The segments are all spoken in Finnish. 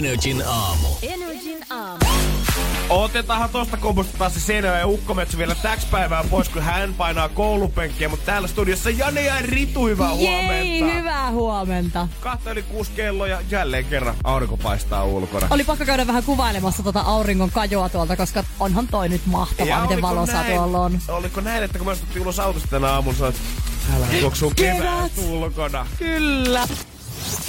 NRJ:n aamu. Otetaanhan tosta komposta taas Senä ja Ukkometsu vielä täks päivään pois, kun hän painaa koulupenkkiä, mutta täällä studiossa Janne ja Ritu, hyvää huomenta. Jei, hyvää huomenta. 5:06 kello ja jälleen kerran aurinko paistaa ulkona. Oli pakko käydä vähän kuvailemassa tota auringon kajoa tuolta, koska onhan toi nyt mahtavaa, ja miten valosaa tuolla on. Oliko näin, että kun me astuttiin ulos autosta tänä aamulla, sanoit, että täällä tuoksuu kevät ulkona. Kyllä.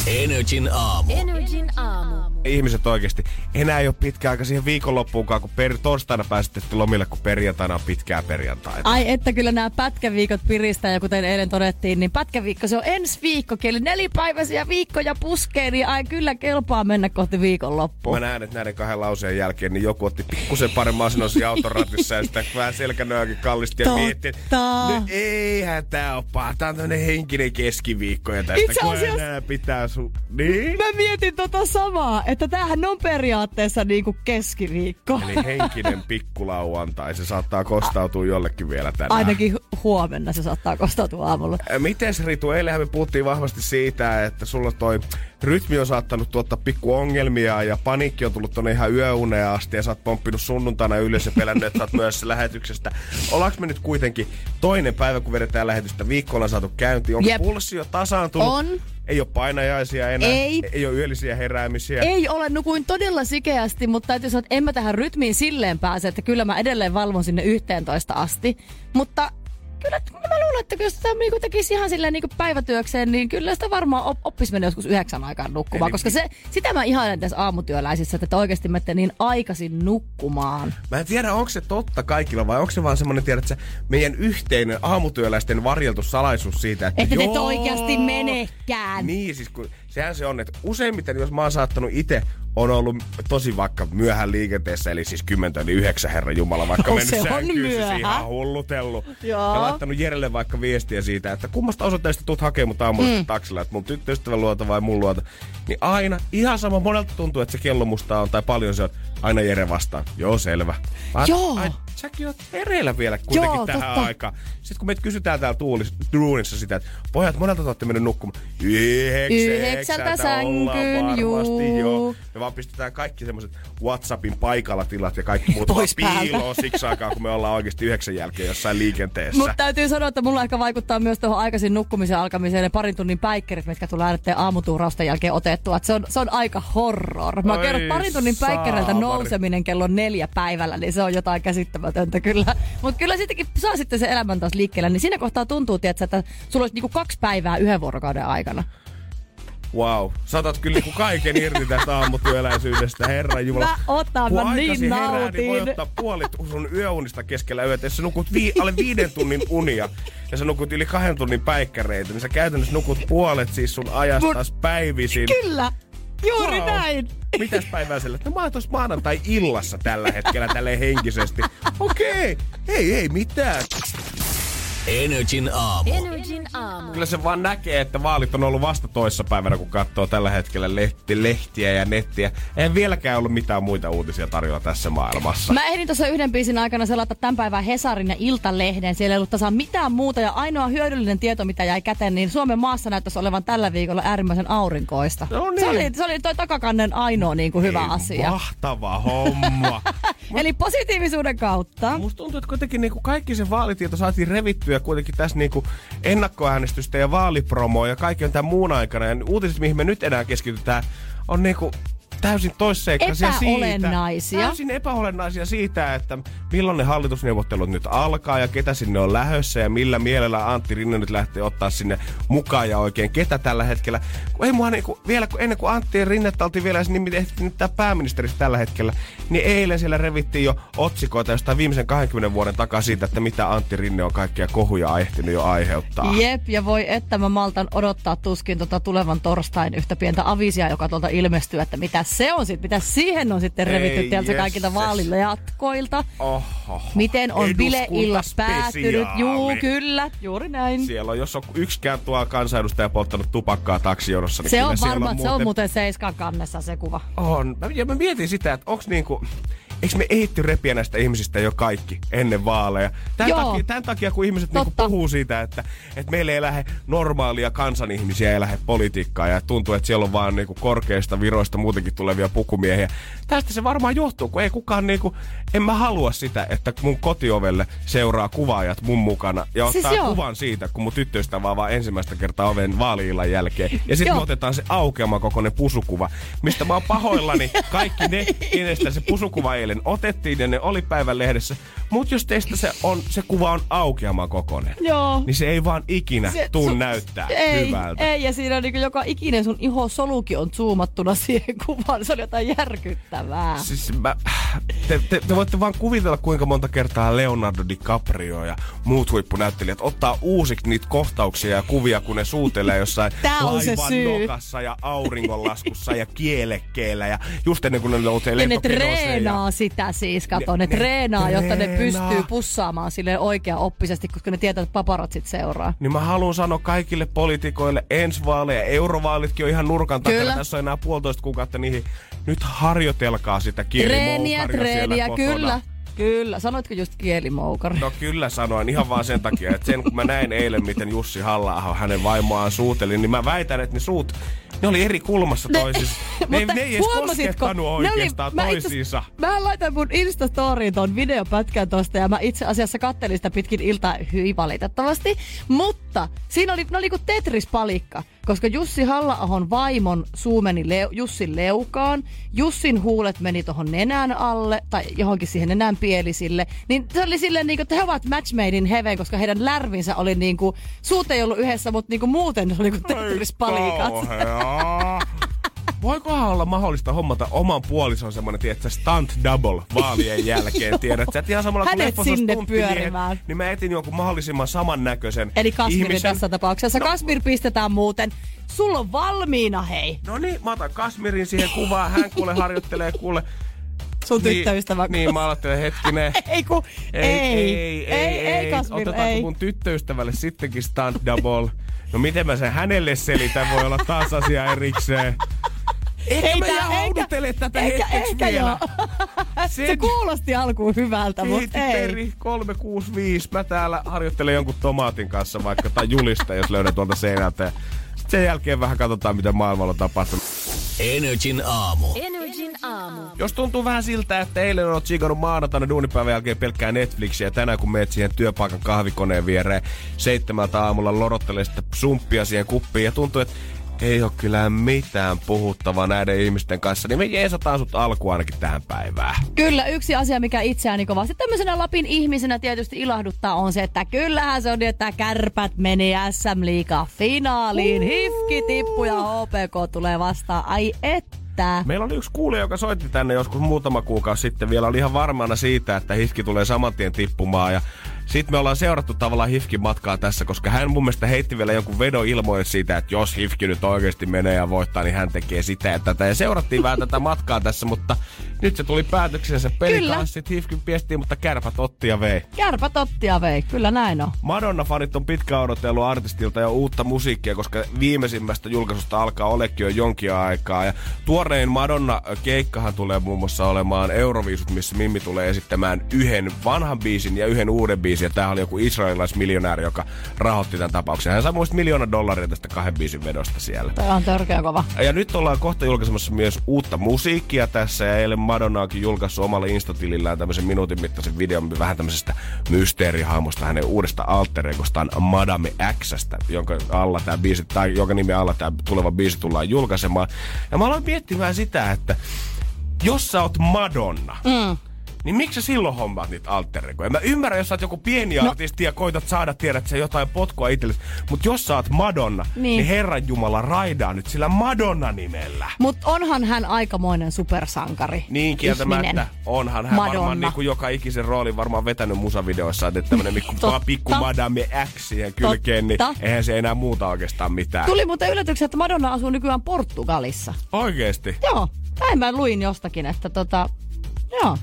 NRJ:n aamu. NRJ:n aamu. Ihmiset oikeesti, enää ei oo pitkä aika siihen viikonloppuunkaan, kun torstaina päästettiin lomille, kun perjantaina on pitkää perjantaita. Ai että kyllä nämä pätkäviikot piristää, ja kuten eilen todettiin, niin pätkäviikko se on ensi viikko, eli 4-päiväisiä viikkoja puskeen, niin ai kyllä kelpaa mennä kohti viikonloppua. Mä näen, että näiden kahden lauseen jälkeen niin joku otti pikkusen paremmin asennoisia autoratissa ja sitä vähän selkänöäkin kallisti ja mietti, että no eihän tää oo paha, tää on tämmönen henkinen keskiviikko ja tästä kun enää pitää niin? Mä mietin tota samaa. Että tämähän on periaatteessa niinku keskiviikko. Eli henkinen pikkulauantai, se saattaa kostautua jollekin vielä tänään. Ainakin huomenna se saattaa kostautua aamulla. Mites Ritu, eilenhän me puhuttiin vahvasti siitä, että sulla toi rytmi on saattanut tuottaa pikku ongelmia ja paniikki on tullut tonne ihan yöuneen asti ja sä oot pomppinut sunnuntaina ylös ja pelännyt, että sä oot myöhässä lähetyksestä. Ollaanko me nyt kuitenkin toinen päivä, kun vedetään lähetystä, viikkoilla saatu käynti? Onko pulssi jo tasaantunut? On. Ei ole painajaisia enää, ei ole yöllisiä heräämisiä. Ei ole, nukuin todella sikeästi, mutta täytyy sanoa, että en mä tähän rytmiin silleen pääse, että kyllä mä edelleen valvon sinne 11 asti. Mutta kyllä mä luulen, että jos sitä niinku tekisi ihan silleen niinku päivätyökseen, niin kyllä sitä varmaan oppisi mennä joskus 9 aikaan nukkumaan. Eli koska sitä mä ihailen tässä aamutyöläisissä, että oikeasti menette niin aikaisin nukkumaan. Mä en tiedä, onko se totta kaikilla vai onko se vaan semmoinen, tiedät sä, meidän yhteinen aamutyöläisten varjeltu salaisuus siitä, että ette te oikeasti menekään. Niin, siis kun sehän se on, että useimmiten jos mä oon saattanut itse, on ollut tosi vaikka myöhään liikenteessä, eli siis 8:50, herranjumala, vaikka mennyt sänkyyn, siis ihan hullutellut. Joo. Ja laittanut Jerelle vaikka viestiä siitä, että kummasta osoitteesta tuut hakemaan mut aamulla taksilla, että mun tyttöystävän luota vai mun luota. Niin aina, ihan sama, monelta tuntuu, että se kello musta on, tai paljon se on, aina Jere vastaan. Joo, selvä. Joo. Säkin oot hereillä vielä kuitenkin tähän aikaan. Sitten kun meitä kysytään täällä duunissa sitä, että pojat, monelta te ootte mennyt nukkumaan. 9:00 sänkyyn, juu. Me vaan pistetään kaikki semmoiset WhatsAppin paikalla tilat ja kaikki muut piiloon siksi aikaa, kun me ollaan oikeasti 9 jälkeen jossain liikenteessä. Mutta täytyy sanoa, että mulla ehkä vaikuttaa myös tuohon aikaisin nukkumisen alkamiseen ne parin tunnin päikkerit, mitkä tulee äänettäen aamutuurausten jälkeen otettua. Se on aika horror. Mä oon kerrot parin tunnin päikkeriltä nouseminen kello 4 päivällä, niin se on jotain käsittämätöntä kyllä. Mutta kyllä sittenkin saa sitten se elämän taas liikkeelle, niin siinä kohtaa tuntuu, tiedätkö, että sulla olisi niinku 2 päivää yhden vuorokauden aikana. Wow, saatat kyllä niinku kaiken irti tästä aamutyöläisyydestä, herranjumala. Mä otan, mä niin nautin. Herää, niin voi ottaa puolet sun yöunista keskellä yötä. Jos sä nukut alle 5 tunnin unia ja sä nukut yli 2 tunnin päikkäreitä, niin sä käytännössä nukut puolet siis sun ajasta taas päivisin. Kyllä, juuri näin. Mitäs päivää sille? No mä oon tossa maanantai-illassa tällä hetkellä tälleen henkisesti. Okei, ei mitään. NRJ:n aamu. Kyllä se vaan näkee, että vaalit on ollut vasta toissapäivänä, kun katsoo tällä hetkellä lehtiä ja nettiä. Eihän vieläkään ollut mitään muita uutisia tarjolla tässä maailmassa. Mä ehdin tuossa yhden biisin aikana selata tämän päivän Hesarin ja Iltalehden. Siellä ei ollut tasan mitään muuta ja ainoa hyödyllinen tieto, mitä jäi käteen, niin Suomen maassa näyttäisi olevan tällä viikolla äärimmäisen aurinkoista. No niin. Se oli toi takakannen ainoa niin kuin hyvä asia. Mahtava homma. Eli positiivisuuden kautta. Musta tuntuu, että kuitenkin niin kuin kaikki se vaalitieto saatiin revittyä. Ja kuitenkin tässä niinku ennakkoäänestystä ja vaalipromoa ja kaikki on tämän muun aikana. Ja uutiset, mihin me nyt enää keskitytään, on niinku täysin toisseikkaisia siitä. Täysin epäolennaisia siitä, että milloin ne hallitusneuvottelut nyt alkaa ja ketä sinne on lähössä ja millä mielellä Antti Rinne nyt lähtee ottaa sinne mukaan ja oikein ketä tällä hetkellä. Ei mua niinku, vielä ennen kuin Antti Rinnettä oltiin vielä nimi tehtiin tää pääministeristä tällä hetkellä, niin eilen siellä revittiin jo otsikoita jostain viimeisen 20 vuoden takaa siitä, että mitä Antti Rinne on kaikkia kohuja ehtinyt jo aiheuttaa. Jep, ja voi että mä maltan odottaa tuskin tulevan torstain yhtä pientä avisia, joka tuolta ilmestyy, että mitä se on sitten, mitä siihen on sitten revitty täältä kaikilta vaalilla jatkoilta. Oho, miten on bileilla päätynyt? Juu, kyllä, juuri näin. Siellä on, jos on yksikään tuo kansanedustaja polttanut tupakkaa taksijonossa. Niin se on varma, on muuten... se on muuten seiskan kannessa se kuva. On, ja mä mietin sitä, että onks niinku... Eikö me ehitty repiä näistä ihmisistä jo kaikki ennen vaaleja? Tämän takia, kun ihmiset niinku puhuu siitä, että meillä ei lähde normaalia kansanihmisiä, ei lähde politiikkaa ja tuntuu, että siellä on vaan niinku korkeista viroista muutenkin tulevia pukumiehiä. Tästä se varmaan johtuu, kun ei kukaan niinku, en mä halua sitä, että mun kotiovelle seuraa kuvaajat mun mukana ja ottaa siis kuvan siitä, kun mun tyttöystä vaan ensimmäistä kertaa oven vaali-illan jälkeen. Ja sitten me otetaan se aukeamakokoinen pusukuva, mistä mä oon pahoillani kaikki ne, kenestä se pusukuva eilen otettiin ja ne oli päivänlehdessä. Mut jos teistä se kuva on aukeamakokoinen, niin se ei vaan ikinä näyttää hyvältä. Ei, ja siinä on niin joka ikinen sun ihosolukin on zoomattuna siihen kuvaan. Se oli jotain järkyttävää. Siis te voitte vaan kuvitella, kuinka monta kertaa Leonardo DiCaprio ja muut huippunäyttelijät ottaa uusiksi niitä kohtauksia ja kuvia, kun ne suutelee jossain laivan nokassa ja auringonlaskussa ja kielekkeellä. Ja just ennen kuin ne nousee lentokennoseen. Ja sitä siis, kato. Ne treenaa, jotta ne pystyy pussaamaan silleen oikeaoppisesti, koska ne tietää, että paparatsit seuraa. Niin mä haluan sanoa kaikille poliitikoille ensi vaaleja. Eurovaalitkin on ihan nurkan takana. Tässä on enää 1,5 kuukautta niihin. Nyt harjoitelkaa sitä kielimoukaria treeniä, siellä kotona. Kyllä. Sanoitko just kielimoukari? No kyllä sanoin. Ihan vaan sen takia, että sen kun mä näin eilen, miten Jussi Halla-aho hänen vaimoaan suuteli, niin mä väitän, että ne suut... Ne oli eri kulmassa toisissa. Ne ei edes koskettanut oikeastaan toisiinsa. Mä laitan mun Instastoriin ton videopätkän tosta ja mä itse asiassa kattelin sitä pitkin iltaa hyvin valitettavasti. Mutta siinä oli, ne oli kuin Tetris-palikka, koska Jussi Halla-ahon vaimon suu meni Jussin leukaan. Jussin huulet meni tohon nenän alle tai johonkin siihen nenän pielisille. Niin se oli silleen niinku, että he ovat match made in heaven, koska heidän lärvinsä oli niinku, suut ei ollut yhdessä, mutta niinku muuten ne oli kuin Tetris-palikat. Voikohan olla mahdollista hommata oman puolison semmonen, tiedätkö, stunt double vaalien jälkeen, tiedätkö? Että ihan samalla kuin leffossa stuntti pyörimään. Niin mä etin jonkun mahdollisimman samannäköisen ihmisen. Eli Kasmir tässä tapauksessa. No. Kasmir pistetään muuten. Sulla on valmiina, hei. No niin, mä otan Kasmirin siihen kuvaan. Hän kuule harjoittelee, kuule. Sun tyttöystävä. Niin, mä aloittelen hetkinen. Ei, Kasmir, ei. Otetaanko mun tyttöystävälle sittenkin stunt double? No miten mä sen hänelle selitän? Voi olla taas asia erikseen. Ehkä mä jauduttelen tätä hetkeksi vielä. Se kuulosti alkuun hyvältä, mutta ei. Peri 365. Mä täällä harjoittelen jonkun tomaatin kanssa vaikka tai julista, jos löydän tuolta seinältä. Sitten sen jälkeen vähän katsotaan, mitä maailmalla tapahtuu. NRJ:n aamu. Jos tuntuu vähän siltä, että eilen olet tsiikannut maanantaina duunipäivän jälkeen pelkkää Netflixiä ja tänään kun meet siihen työpaikan kahvikoneen viereen 7 aamulla lorottelee sitten sumppia siihen kuppiin ja tuntuu, että ei ole kyllä mitään puhuttavaa näiden ihmisten kanssa, niin me jeesataan sut alkuun ainakin tähän päivään. Kyllä, yksi asia, mikä itseäni kovasti tämmöisenä Lapin ihmisenä tietysti ilahduttaa, on se, että kyllähän se on niin, että Kärpät meni SM-liiga finaaliin. Hifki tippu ja HPK tulee vastaan. Ai et. Meillä oli yksi kuulija, joka soitti tänne joskus muutama kuukausi sitten. Vielä oli ihan varmana siitä, että Hifki tulee saman tien tippumaan. Ja sit me ollaan seurattu tavallaan Hifkin matkaa tässä, koska hän mun mielestä heitti vielä jonkun vedon ilmoille siitä, että jos Hifki nyt oikeasti menee ja voittaa, niin hän tekee sitä ja tätä. Ja seurattiin vähän tätä matkaa tässä, mutta nyt se tuli päätöksensä pelikaas. Sitten Hifkin piestiin, mutta Kärpät otti ja vei. Kärpät otti ja vei, kyllä näin on. Madonna-fanit on pitkään odotellut artistilta jo uutta musiikkia, koska viimeisimmästä julkaisusta alkaa olekin jo jonkin aikaa. Ja tuorein Madonna-keikkahan tulee muun muassa olemaan Euroviisut, missä Mimmi tulee esittämään yhden vanhan biisin ja yhden uuden biisin. Ja tämähän oli joku israelilaismiljonääri, joka rahoitti tämän tapauksen. Hän saa muista $1 miljoonaa tästä 2 biisin vedosta siellä. Tämä on törkeä kova. Ja nyt ollaan kohta julkaisemassa myös uutta musiikkia tässä ja eilen Madonnaakin julkaissut omalle Insta-tilillään tämmöisen minuutin mittaisen videon vähän tämmöisestä mysteerihahmosta, hänen uudesta alter egostaan Madame X:stä, jonka alla tämä biisi, tai jonka nimi alla tämä tuleva biisi tullaan julkaisemaan. Ja mä aloin miettimään sitä, että jos sä oot Madonna, niin miksi sä silloin hommaat niitä alter egoja? Mä ymmärrän, jos sä oot joku pieni artisti ja koitat saada tiedä, että sä jotain potkua itsellesi. Mutta jos sä oot Madonna, niin Herranjumala raidaa nyt sillä Madonna-nimellä. Mut onhan hän aikamoinen supersankari. Niin kieltämättä. Ihminen. Onhan hän Madonna. Varmaan niin kuin joka ikisen roolin varmaan vetänyt musavideoissa. Että tämmönen pikku Madame X siihen kylkeen, niin eihän se enää muuta oikeastaan mitään. Tuli muuten yllätyksen, että Madonna asuu nykyään Portugalissa. Oikeesti? Joo. Tai mä luin jostakin, että Joo,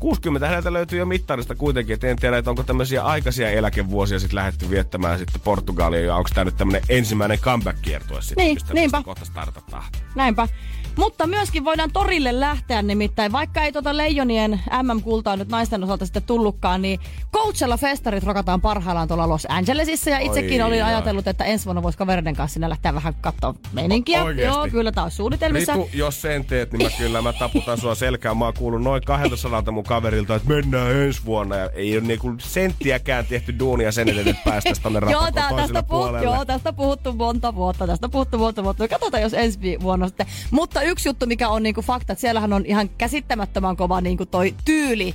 60 häneltä löytyy jo mittarista kuitenkin, et en tiedä, että onko tämmöisiä aikaisia eläkevuosia sitten lähdetty viettämään sitten Portugaliin, ja onko tämä nyt tämmöinen ensimmäinen comeback-kiertue sitten, mistä kohta startataan. Näinpä. Mutta myöskin voidaan torille lähteä nimittäin, vaikka ei leijonien MM-kultaa nyt naisten osalta sitten tullutkaan, niin Coachella-festarit rokataan parhaillaan tuolla Los Angelesissa, ja itsekin olin ajatellut, että ensi vuonna voisi kavereiden kanssa sinne lähteä vähän katsoa meininkiä. Oikeesti? Joo, kyllä tää on suunnitelmissa. Ritu, jos sen teet, niin mä taputan sua selkään. Mä oon kuullut noin 200 mun kaverilta, että mennään ensi vuonna, ja ei ole niinku senttiäkään tehty duunia sen edelleen, että päästäis tonne rappakoon toiselle puolelle. Joo, tästä puhuttu monta vuotta, katsotaan jos ensi vuonna sitten. Mutta yksi juttu, mikä on niinku fakta, että siellähän on ihan käsittämättömän kova niinku toi tyyli.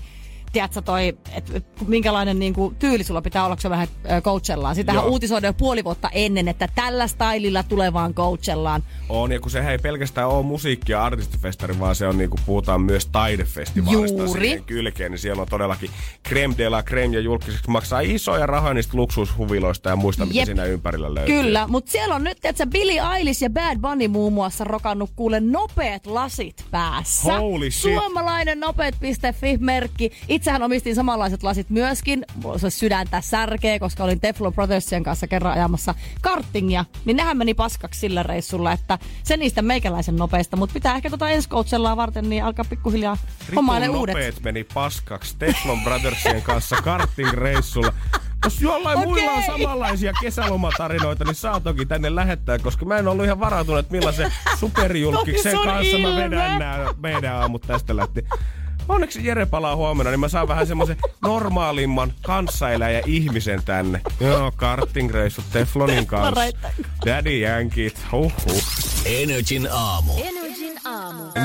Tiedätkö toi, että minkälainen niinku tyyli sulla pitää olla, kun sä vähän Coachellaan. Sitähän uutisoidaan jo puoli vuotta ennen, että tällä stylella tulevaan Coachellaan. On, ja kun sehän ei pelkästään ole musiikki- ja artistifestari, vaan se on niinku, puhutaan myös taidefestivaalista. Juuri. Siihen kylkeen, niin siellä on todellakin crème de la crème, ja julkiseksi maksaa isoja rahaa niistä luksushuviloista ja muista, mitä siinä ympärillä löytyy. Kyllä, mutta siellä on nyt, tiedätkö, Billie Eilish ja Bad Bunny muun muassa rokannut kuule nopeat lasit päässä. Holy shit. Suomalainen nopeat.fi-merkki. Itsehän omistin samanlaiset lasit myöskin, se sydäntä särkee, koska olin Teflon Brothersien kanssa kerran ajamassa kartingia. Niin nehän meni paskaksi sillä reissulla, että se niistä meikäläisen nopeista. Mutta pitää ehkä ensi Coachellaan varten, niin alkaa pikkuhiljaa hommailemaan uudet. Nopeet meni paskaksi Teflon Brothersien kanssa karting-reissulla. Jos jollain muilla on samanlaisia kesälomatarinoita, niin saa toki tänne lähettää, koska mä en ollut ihan varautunut, että millaisen superjulkiksen kanssa mä vedän nämä meidän aamut tästä lähti. Onneksi Jere palaa huomenna, niin mä saan vähän semmoisen normaalimman kanssaeläjä ihmisen tänne. Joo, kartingreissut Teflonin kanssa. Daddy Yankit, huhhuh. NRJ:n aamu.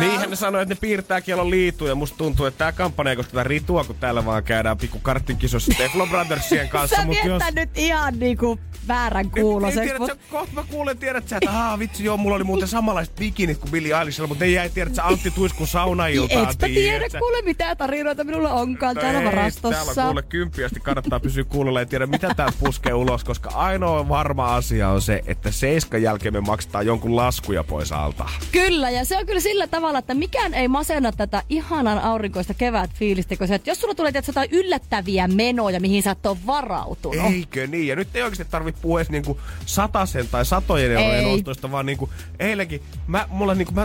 Niinhän ne sanoi, että ne piirtää kielon liituun, ja musta tuntuu, että tää kampanja, koska tää Ritua, kun täällä vaan käydään pikku karttinkisossa Teflon Brothersien kanssa. Sä viettää nyt ihan niinku väärän kuulosen. Kohta mä kuulen, tiedätkö, että vitsi joo, mulla oli muuten samanlaiset bikinit kuin Billie Eilishillä, mutta ne jäi, tiedätkö, Antti Tuiskun saunailtaan. Etspä tiedä kuule mitään tarinoita minulla onkaan täällä varastossa. Täällä kuule 10 kannattaa pysyä kuulolla, ja tiedä mitä tää puskee ulos, koska ainoa varma asia on se, että 7 jälkeen me maksetaan jonkun laskuja pois alta. Kyllä, ja se on kyllä sillä tavalla, että mikään ei masenna tätä ihanan aurinkoista kevät-fiilistä, kun se, että jos sulla tulee jotain yllättäviä menoja, mihin sä et ole varautunut. Eikö niin? Ja nyt ei oikeasti tarvitse puhua edes niinku satasen tai satojen eurojen ostoista, vaan niinku eilenkin,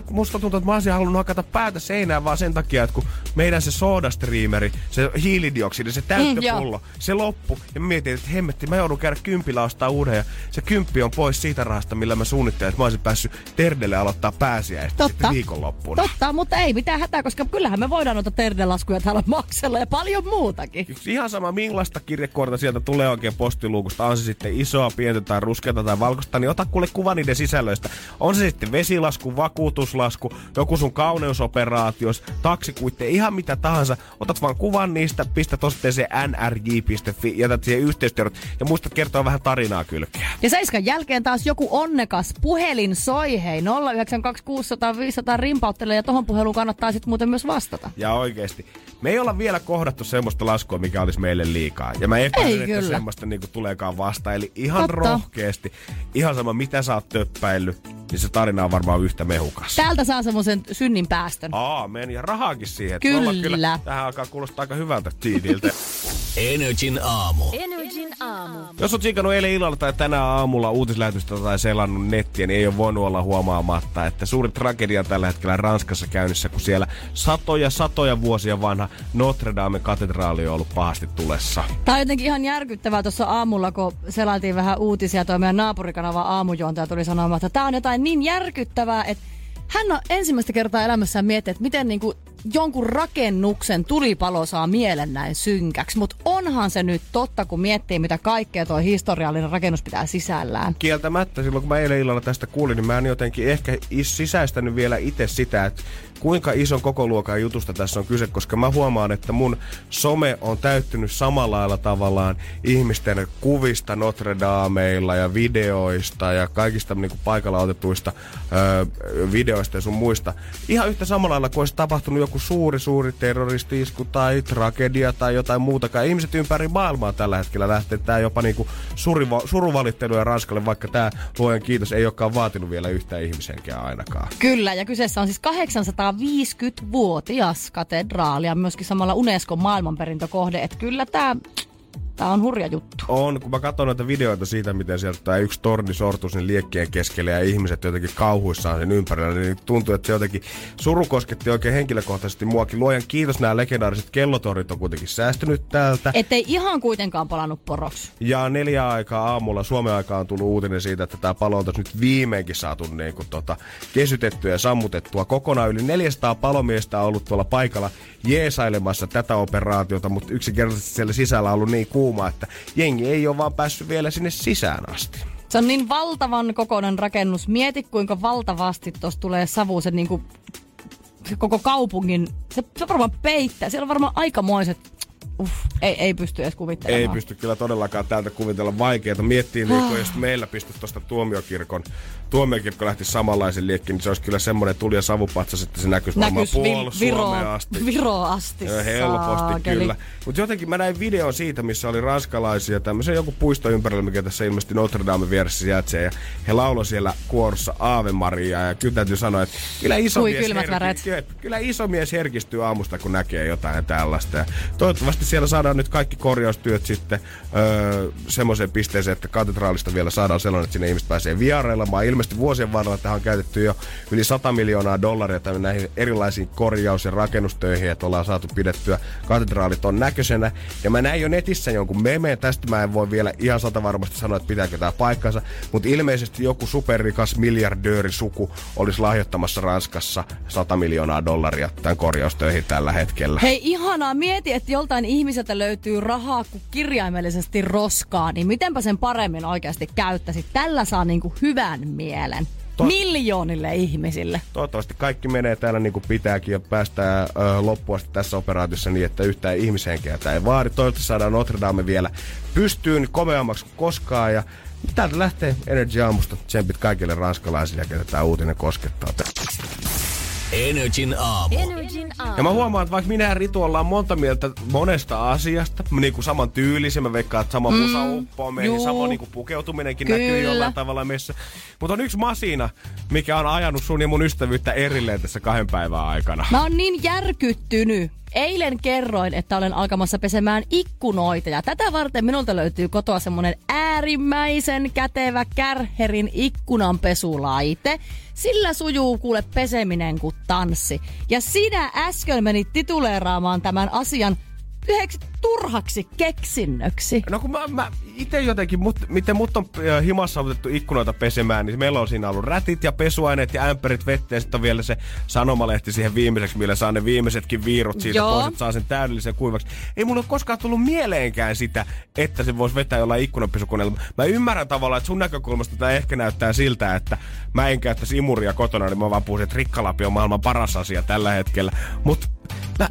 musta tuntuu, että mä olisin halunnut hakata päätä seinään vaan sen takia, että kun meidän se soodastriimeri, se hiilidioksidi, se täyttöpullo, se loppu. Ja mä mietin, että hemmetti, mä joudun käydä kympillä ostaa uuden, ja se kymppi on pois siitä rahasta, millä mä suunnittelin, että mä olisin päässyt Terdelle aloittaa pääsiäistä sitten viikonloppuun. Totta, mutta ei mitään hätää, koska kyllähän me voidaan noita Terde-laskuja täällä maksella ja paljon muutakin. Yksi ihan sama, millaista kirjekuorta sieltä tulee oikein postiluukusta, on se sitten isoa, pientä tai ruskeata tai valkoista, niin ota kuule kuva niiden sisällöistä. On se sitten vesilasku, vakuutuslasku, joku sun kauneusoperaatios, taksikuitte, ihan mitä tahansa. Otat vaan kuvan niistä, pistät osoitteeseen nrj.fi, jätät siihen yhteystiedot ja muistat kertoa vähän tarinaa kylkeä. Ja 7 jälkeen taas joku onnekas puhelin soi, hei 092600500 rimpauttelee, ja tohon puheluun kannattaa sitten muuten myös vastata. Ja oikeesti, me ei olla vielä kohdattu semmoista laskua, mikä olisi meille liikaa. Ja mä epäilen, että semmoista niinku tuleekaan vastaan. Eli ihan rohkeesti, ihan sama mitä sä oot töppäillyt, niin se tarina on varmaan yhtä mehukas. Täältä saa semmoisen synnin päästön. Aamen, ja rahaakin siihen. Kyllä. Tähän alkaa kuulostaa aika hyvältä tiidiltä. NRJ:n aamu. NRJ:n aamu. Jos oot siikannut eilen illalla tai tänään aamulla uutislähetystä tai selannut nettiä, niin ei ole voinut olla huomaamatta, että suuri tragedia tällä hetkellä Ranskassa käynnissä, kun siellä satoja vuosia vanha Notre Dame katedraali on ollut pahasti tulessa. Tää on jotenkin ihan järkyttävää tuossa aamulla, kun selailtiin vähän uutisia, toi meidän naapurikanava aamujuontaja tuli sanomaan, että tää on jotain niin järkyttävää, että hän on ensimmäistä kertaa elämässään miettinyt, että miten niinku jonkun rakennuksen tulipalo saa mielen näin synkäksi. Mutta onhan se nyt totta, kun miettii, mitä kaikkea tuo historiallinen rakennus pitää sisällään. Kieltämättä. Silloin, kun mä eilen illalla tästä kuulin, niin mä en jotenkin ehkä sisäistänyt vielä itse sitä, että kuinka ison kokoluokan jutusta tässä on kyse, koska mä huomaan, että mun some on täyttynyt samalla lailla tavallaan ihmisten kuvista Notre Dameilla ja videoista ja kaikista niin kuin paikalla otetuista videoista ja sun muista. Ihan yhtä samalla lailla, kun olisi tapahtunut joku suuri terroristi-isku tai tragedia tai jotain muutakaan. Ihmiset ympäri maailmaa tällä hetkellä lähtee. Tää jopa niin kuin suruvalitteluja Ranskalle, vaikka tää luojan kiitos ei olekaan vaatinut vielä yhtään ihmisenkin ainakaan. Kyllä, ja kyseessä on siis 850-vuotias katedraali ja myöskin samalla Unescon maailmanperintökohde, että kyllä tää on hurja juttu. On, kun mä katson noita videoita siitä, miten sieltä tää yksi torni sortuu sen liekkien keskelle ja ihmiset jotenkin kauhuissaan sen ympärillä, niin tuntuu, että se jotenkin suru kosketti oikein henkilökohtaisesti muakin. Luojan kiitos, nämä legendaariset kellotornit on kuitenkin säästynyt täältä. Ettei ihan kuitenkaan palannut poroksi. Ja 4 aikaa aamulla Suomen aikaan on tullut uutinen siitä, että tää palo on nyt viimeinkin saatu niin kuin kesytettyä ja sammutettua. Kokonaan yli 400 palomiestä on ollut tuolla paikalla jeesailemassa tätä operaatiota, mutta yksinkertaisesti siellä sisällä on ollut niin kuuma, että jengi ei ole vaan päässyt vielä sinne sisään asti. Se on niin valtavan kokoinen rakennus. Mieti, kuinka valtavasti tuossa tulee savu sen niin kuin, se koko kaupungin. Se varmaan peittää. Siellä on varmaan aikamoiset. Ei pysty edes kuvittelemaan. Ei pysty kyllä todellakaan täältä kuvitella, vaikeeta. Miettii liikkoa, jos meillä pistäisi tuosta tuomiokirkko lähti samanlaisen liekkiin, niin se olisi kyllä semmoinen tuli- ja savupatsas, että se näkyisi varmaan Suomea asti. Viroa asti. Helposti kyllä. Mutta jotenkin mä näin videon siitä, missä oli ranskalaisia tämmöisen joku puisto ympärillä, mikä tässä ilmeisesti Notre Dame vieressä sijaitsee. Ja he lauloi siellä kuorossa Aave Mariaa. Ja kyllä täytyy sanoa, että kyllä isomies herkistyy aamusta, kun näkee jotain tällaista. Ja toivottavasti siellä saadaan nyt kaikki korjaustyöt sitten semmoiseen pisteeseen, että katedraalista vielä saadaan sellainen, että sinne ihmiset pääsee vierailemaan. Ilmeisesti vuosien varrella tähän on käytetty jo yli $100 miljoonaa näihin erilaisiin korjaus- ja rakennustöihin, että ollaan saatu pidettyä katedraalit on näköisenä. Ja mä näin jo netissä jonkun memeen, tästä mä en voi vielä ihan satavarmasti sanoa, että pitääkö tää paikkansa, mutta ilmeisesti joku superrikas miljardöörisuku olisi lahjoittamassa Ranskassa $100 miljoonaa tämän korjaustöihin tällä hetkellä. Hei, ihanaa, mieti, että joltain ihmiseltä löytyy rahaa kuin kirjaimellisesti roskaa, niin mitenpä sen paremmin oikeasti käyttäisi. Tällä saa niinku hyvän mielen. Miljoonille ihmisille. Toivottavasti kaikki menee täällä niin kuin pitääkin ja päästään loppuasti tässä operaatiossa niin, että yhtään ihmishenkeä ei vaadi. Toivottavasti saadaan Notre Dame vielä pystyyn komeammaksi kuin koskaan. Ja täältä lähtee NRJ aamusta. Tsempit kaikille ranskalaisille, ketä tämä uutinen koskettaa. NRJ:n aamu. Ja mä huomaan, että vaikka minä ja Ritu ollaan monta mieltä monesta asiasta, niin kuin saman tyylisiä, mä veikkaan, että sama musa uppoo meihin, sama niin kuin pukeutuminenkin kyllä näkyy jollain tavalla meissä. Mutta on yksi masina, mikä on ajanut sun ja mun ystävyyttä erilleen tässä 2 päivän aikana. Mä oon niin järkyttynyt. Eilen kerroin, että olen alkamassa pesemään ikkunoita ja tätä varten minulta löytyy kotoa semmonen äärimmäisen kätevä Kärcherin ikkunanpesulaite. Sillä sujuu kuule peseminen kuin tanssi. Ja sinä äsken menit tituleeraamaan tämän asian yhdeksi turhaksi keksinnöksi. No kun mä itse jotenkin, miten mut on himassa otettu ikkunoita pesemään, niin meillä on siinä ollut rätit ja pesuaineet ja ämpärit vetteen. Sitten on vielä se sanomalehti siihen viimeiseksi, millä saa ne viimeisetkin viirut siitä pois, että saa sen täydellisen kuivaksi. Ei mulla ole koskaan tullut mieleenkään sitä, että se voisi vetää jollain ikkunanpesukoneella. Mä ymmärrän tavallaan, että sun näkökulmasta tämä ehkä näyttää siltä, että mä en käyttäisi imuria kotona, niin mä vaan puhuisin, että rikkalapi on maailman paras asia tällä hetkellä. Mut mä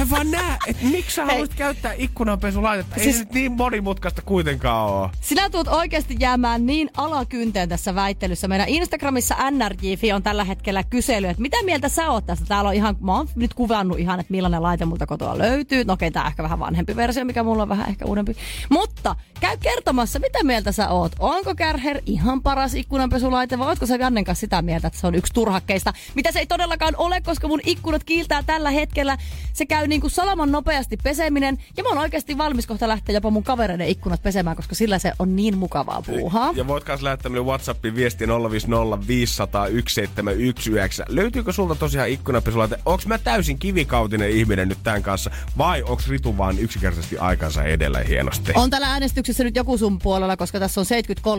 en vaan näe, että miksi sä haluaisit käyttää ikkunanpesulaitetta. Siis, ei se niin monimutkaista kuitenkaan ole. Sinä tulet oikeasti jäämään niin alakynteen tässä väittelyssä. Meidän Instagramissa NRJ on tällä hetkellä kysely, että mitä mieltä sä oot tästä. Täällä on ihan, mä oon nyt kuvannut ihan, että millainen laite multa kotoa löytyy. No okei, tää on ehkä vähän vanhempi versio, mikä mulla on vähän ehkä uudempi. Mutta käy kertomassa, mitä mieltä sä oot. Onko Kärcher ihan paras ikkunanpesulaite vai ootko sä Jannen kanssa sitä mieltä, että se on yksi turhakkeista? Mitä se ei todellakaan ole, koska mun ikkunat kiiltää tällä hetkellä. Se käy niinku salaman nopeasti peseminen ja mä oon oikeasti valmis kohta lähteä jopa mun kavereiden ikkunat pesemään, koska sillä se on niin mukavaa puuhaa. Ja voit kanssa lähettää meille WhatsAppiin viestiä 050 500 1719. Löytyykö sulta tosiaan ikkunapesulaite? Onks mä täysin kivikautinen ihminen nyt tämän kanssa vai onks Ritu vaan yksinkertaisesti aikansa edellä hienosti? On tällä äänestyksessä nyt joku sun puolella, koska tässä on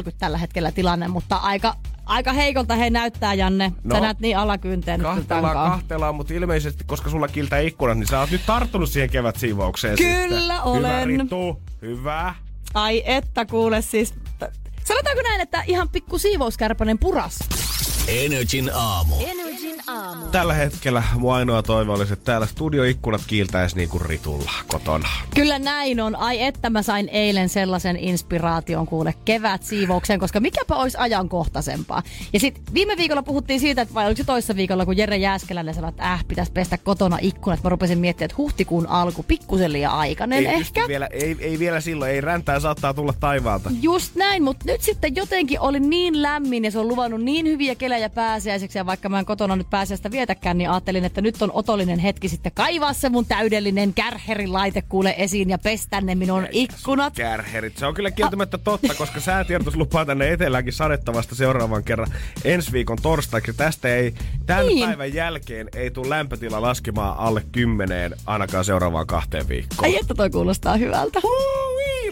70-30 tällä hetkellä tilanne, mutta aika Aika heikolta he näyttää, Janne. No, sä näet niin alakynteen. Kahtellaan, mutta ilmeisesti, koska sulla kiltää ikkunat, niin sä oot nyt tarttunut siihen kevätsiivoukseen. Kyllä sitten. Olen. Hyvä, Ritu. Hyvä. Ai että kuule siis. Sanotaanko näin, että ihan pikku siivouskärpänen puras? NRJ:n aamu. NRJ:n aamu. Tällä hetkellä mun ainoa toivo olisi, että täällä studioikkunat kiiltäisi niin kuin Ritulla kotona. Kyllä näin on. Ai että mä sain eilen sellaisen inspiraation kuule kevätsiivoukseen, koska mikäpä olisi ajankohtaisempaa. Ja sit viime viikolla puhuttiin siitä, että vai oliko se toissa viikolla, kun Jere Jääskeläinen sanoi, että pitäisi pestä kotona ikkunat. Mä rupesin miettimään, että huhtikuun alku pikkusen liian aikainen ehkä. Ei vielä silloin, ei räntää saattaa tulla taivaalta. Just näin, mutta nyt sitten jotenkin oli niin lämmin ja se on luvannut niin hyviä ja pääsiäiseksi, ja vaikka mä en kotona nyt pääsiäistä vietäkään, niin ajattelin, että nyt on otollinen hetki sitten kaivaa se mun täydellinen Kärcherin laite kuule esiin ja pestä ne minun ikkunat. Kärcherit, se on kyllä kieltämättä totta, koska säätiedotus lupaa tänne eteläänkin sadettavasta seuraavan kerran ensi viikon torstaiksi. Tästä ei, tämän päivän jälkeen ei tule lämpötila laskemaan alle 10, ainakaan seuraavaan 2 viikkoon. Ai että toi kuulostaa hyvältä.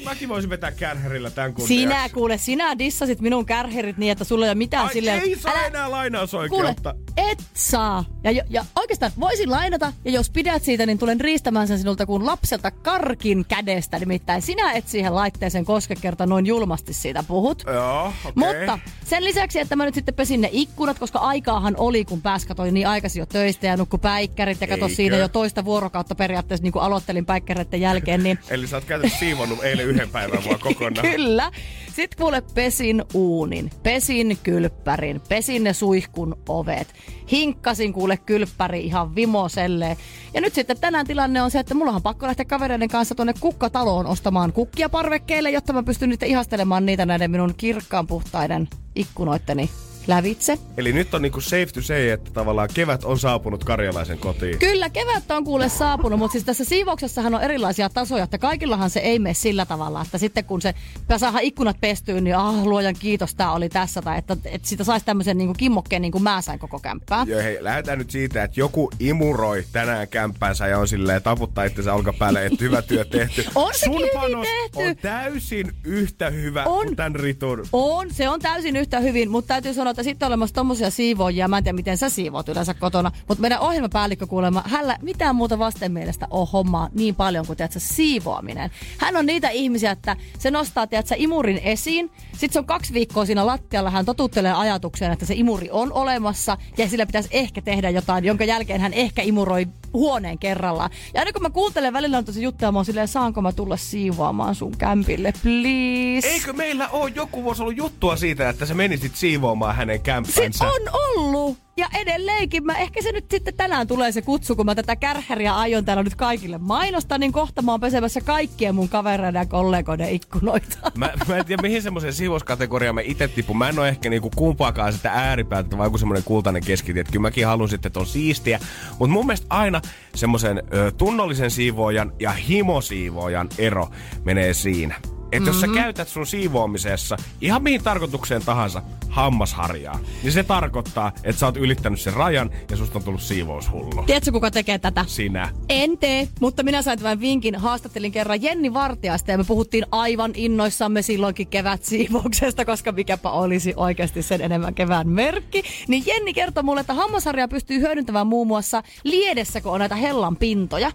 Mäkin voisin vetää Kärcherillä tämän kunniaksi. Sinä kuule, sinä dissasit minun Kärcherit niin, että sulla ei ole mitään silleen. Ai ei saa enää lainausoikeutta. Kuule, et saa. Ja oikeastaan voisin lainata, ja jos pidät siitä, niin tulen riistämään sen sinulta kuin lapselta karkin kädestä. Nimittäin sinä et siihen laitteeseen koske kerta noin julmasti siitä puhut. Joo, okei. Mutta sen lisäksi, että mä nyt sitten pesin ne ikkunat, koska aikaahan oli, kun pääs katoi niin aikaisin jo töistä ja nukku päikkärit ja kato siinä jo toista vuorokautta periaatteessa, niin kuin aloittelin päikkäreiden jälkeen. Niin. Eli sä oot käytännössä siivonnut eilen yhden päivän vaan kokonaan. Kyllä. Sitten kuule pesin uunin, pesin kylppärin, pesin ne suihkun ovet. Hinkkasin kuule kylppäri ihan vimoselle. Ja nyt sitten tänään tilanne on se, että mulla on pakko lähteä kavereiden kanssa tuonne kukkataloon ostamaan kukkia parvekkeelle, jotta mä pystyn nyt ihastelemaan niitä näiden minun kirkkaan puhtaiden ikkunoitteni lävitse. Eli nyt on niinku safe to say, että tavallaan kevät on saapunut karjalaisen kotiin. Kyllä, kevät on kuule saapunut, mutta siis tässä siivouksessahan on erilaisia tasoja, että kaikillahan se ei mene sillä tavalla, että sitten kun se saadaan ikkunat pestyy, niin luojan kiitos, tää oli tässä, tai että sitä saisi tämmöisen niinku kimmokkeen niin kuin mä sain koko kämppää. Joo hei, lähdetään nyt siitä, että joku imuroi tänään kämppäänsä ja on silleen taputtaa itsensä olkapäälle, että hyvä työ tehty. On sekin sun panos tehty. On täysin yhtä hyvä kuin tän Ritun. On, se on täysin yhtä hyvin, mutta täytyy sanoa, että sitten on olemassa tommosia siivoojia. Mä en tiedä, miten sä siivoot yleensä kotona. Mutta meidän ohjelmapäällikkö kuulemma, hänellä mitään muuta vastenmielestä on hommaa niin paljon kuin, tiedätkö, siivoaminen. Hän on niitä ihmisiä, että se nostaa, tiedätkö, imurin esiin. Sitten se on 2 viikkoa siinä lattialla. Hän totuttelee ajatukseen, että se imuri on olemassa ja sillä pitäisi ehkä tehdä jotain, jonka jälkeen hän ehkä imuroi huoneen kerrallaan. Ja aina kun mä kuuntelen välillä on tosi juttuja, mä oon silleen, saanko mä tulla siivoamaan sun kämpille, please? Eikö meillä ole joku vuosi ollut juttua siitä, että sä menisit siivoamaan hänen kämppäänsä? Se on ollut! Ja edelleenkin, ehkä se nyt sitten tänään tulee se kutsu, kun mä tätä Kärcheriä aion täällä nyt kaikille mainostaa, niin kohta mä oon pesemässä kaikkien mun kavereiden ja kollegoiden ikkunoita. Mä en tiedä, mihin semmoiseen siivouskategoriaan mä itse tipun. Mä en oo ehkä niinku kumpaakaan sitä ääripäätä, vaan joku semmoinen kultainen keskitie. Että kyllä mäkin haluan sitten, että on siistiä. Mut mun mielestä aina semmoisen tunnollisen siivoojan ja himosiivoojan ero menee siinä. Että jos sä käytät sun siivoamisessa ihan mihin tarkoitukseen tahansa hammasharjaa, niin se tarkoittaa, että sä oot ylittänyt sen rajan ja susta on tullut siivoushullu. Tiedätkö, kuka tekee tätä? Sinä. En tee, mutta minä sain tämän vinkin. Haastattelin kerran Jenni Vartiaista ja me puhuttiin aivan innoissamme silloinkin kevätsiivouksesta, koska mikäpä olisi oikeasti sen enemmän kevään merkki. Niin Jenni kertoi mulle, että hammasharjaa pystyy hyödyntämään muun muassa liedessä, kun on näitä hellan pintoja.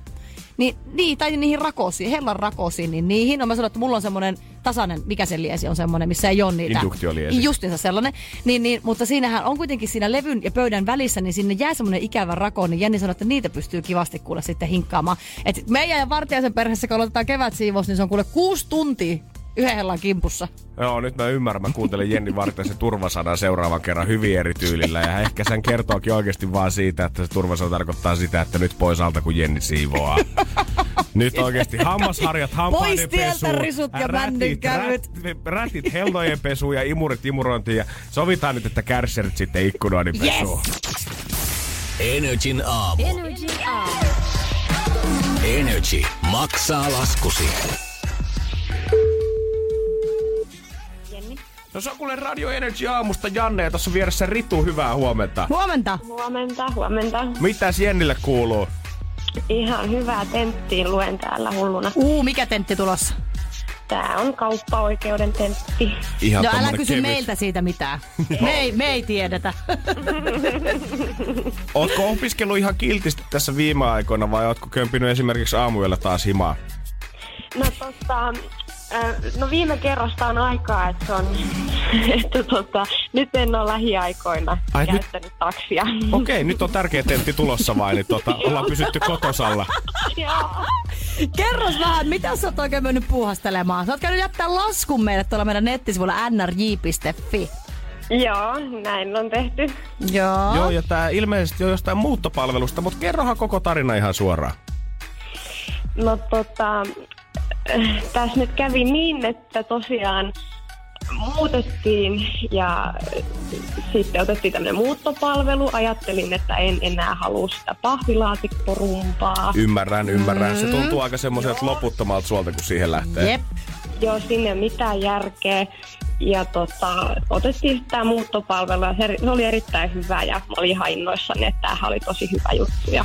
Niin, tai niihin rakosiin, hellan rakosiin, niin niihin. No mä sanon, että mulla on semmonen tasainen, mikä se liesi on semmonen, missä ei ole niitä. Induktioliesi. Justiinsa sellainen. Niin, mutta siinähän on kuitenkin siinä levyn ja pöydän välissä, niin sinne jää semmonen ikävä rako, niin Jenni sanoi, että niitä pystyy kivasti kuule sitten hinkkaamaan. Et meidän ja Vartiaisen perheessä, kun aloitetaan kevätsiivous, niin se on kuule 6 tuntia. Yhden hellan kimpussa. Joo, nyt mä ymmärrän. Mä kuuntelin Jenni Vartiaisen turvasanan seuraavan kerran hyvin eri tyylillä. Ja ehkä sen kertookin oikeasti vaan siitä, että se turvasana tarkoittaa sitä, että nyt pois alta, kun Jenni siivoaa. Nyt oikeasti hammasharjat, hampaiden pesu, rätit hellojen pesu ja imurit imurointiin. Ja sovitaan nyt, että Kärcherit sitten ikkunoiden pesuun. NRJ:n aamu. NRJ maksaa laskusi. No se on kuule Radio Energy aamusta Janne ja tossa vieressä Ritu, hyvää huomenta. Huomenta. Huomenta. Mitäs Jennille kuuluu? Ihan hyvää tenttiä luen täällä hulluna. Mikä tentti tulossa? Tää on kauppaoikeuden tentti. Ihan no älä kysy meiltä siitä mitään. Me ei tiedetä. Ootko opiskellut ihan kiltisti tässä viime aikoina vai ootko kömpinyt esimerkiksi aamuyöllä taas himaa? No tosta, no viime kerrasta on aikaa, että on, että nyt en ole lähiaikoina käyttänyt taksia. Okei, nyt on tärkeä tentti tulossa vain, niin ollaan pysytty kotosalla. Kerros vähän, mitä sä oot oikein mennyt puuhastelemaan? Sä oot käynyt jättää laskun meille tuolla meidän nettisivuilla nrj.fi. Joo, näin on tehty. Joo, ja tää ilmeisesti on jostain muuttopalvelusta, mutta kerrohan koko tarina ihan suoraan. No tässä nyt kävi niin, että tosiaan muutettiin ja sitten otettiin tämmöinen muuttopalvelu. Ajattelin, että en enää halua sitä pahvilaatikkorumpaa. Ymmärrän. Se tuntuu aika semmoiselta loputtomalta suolta, kun siihen lähtee. Jep. Joo, sinne mitään järkeä. Ja otettiin tämä muuttopalvelu ja se oli erittäin hyvä ja mä olin ihan innoissani, että tämähän oli tosi hyvä juttu. Ja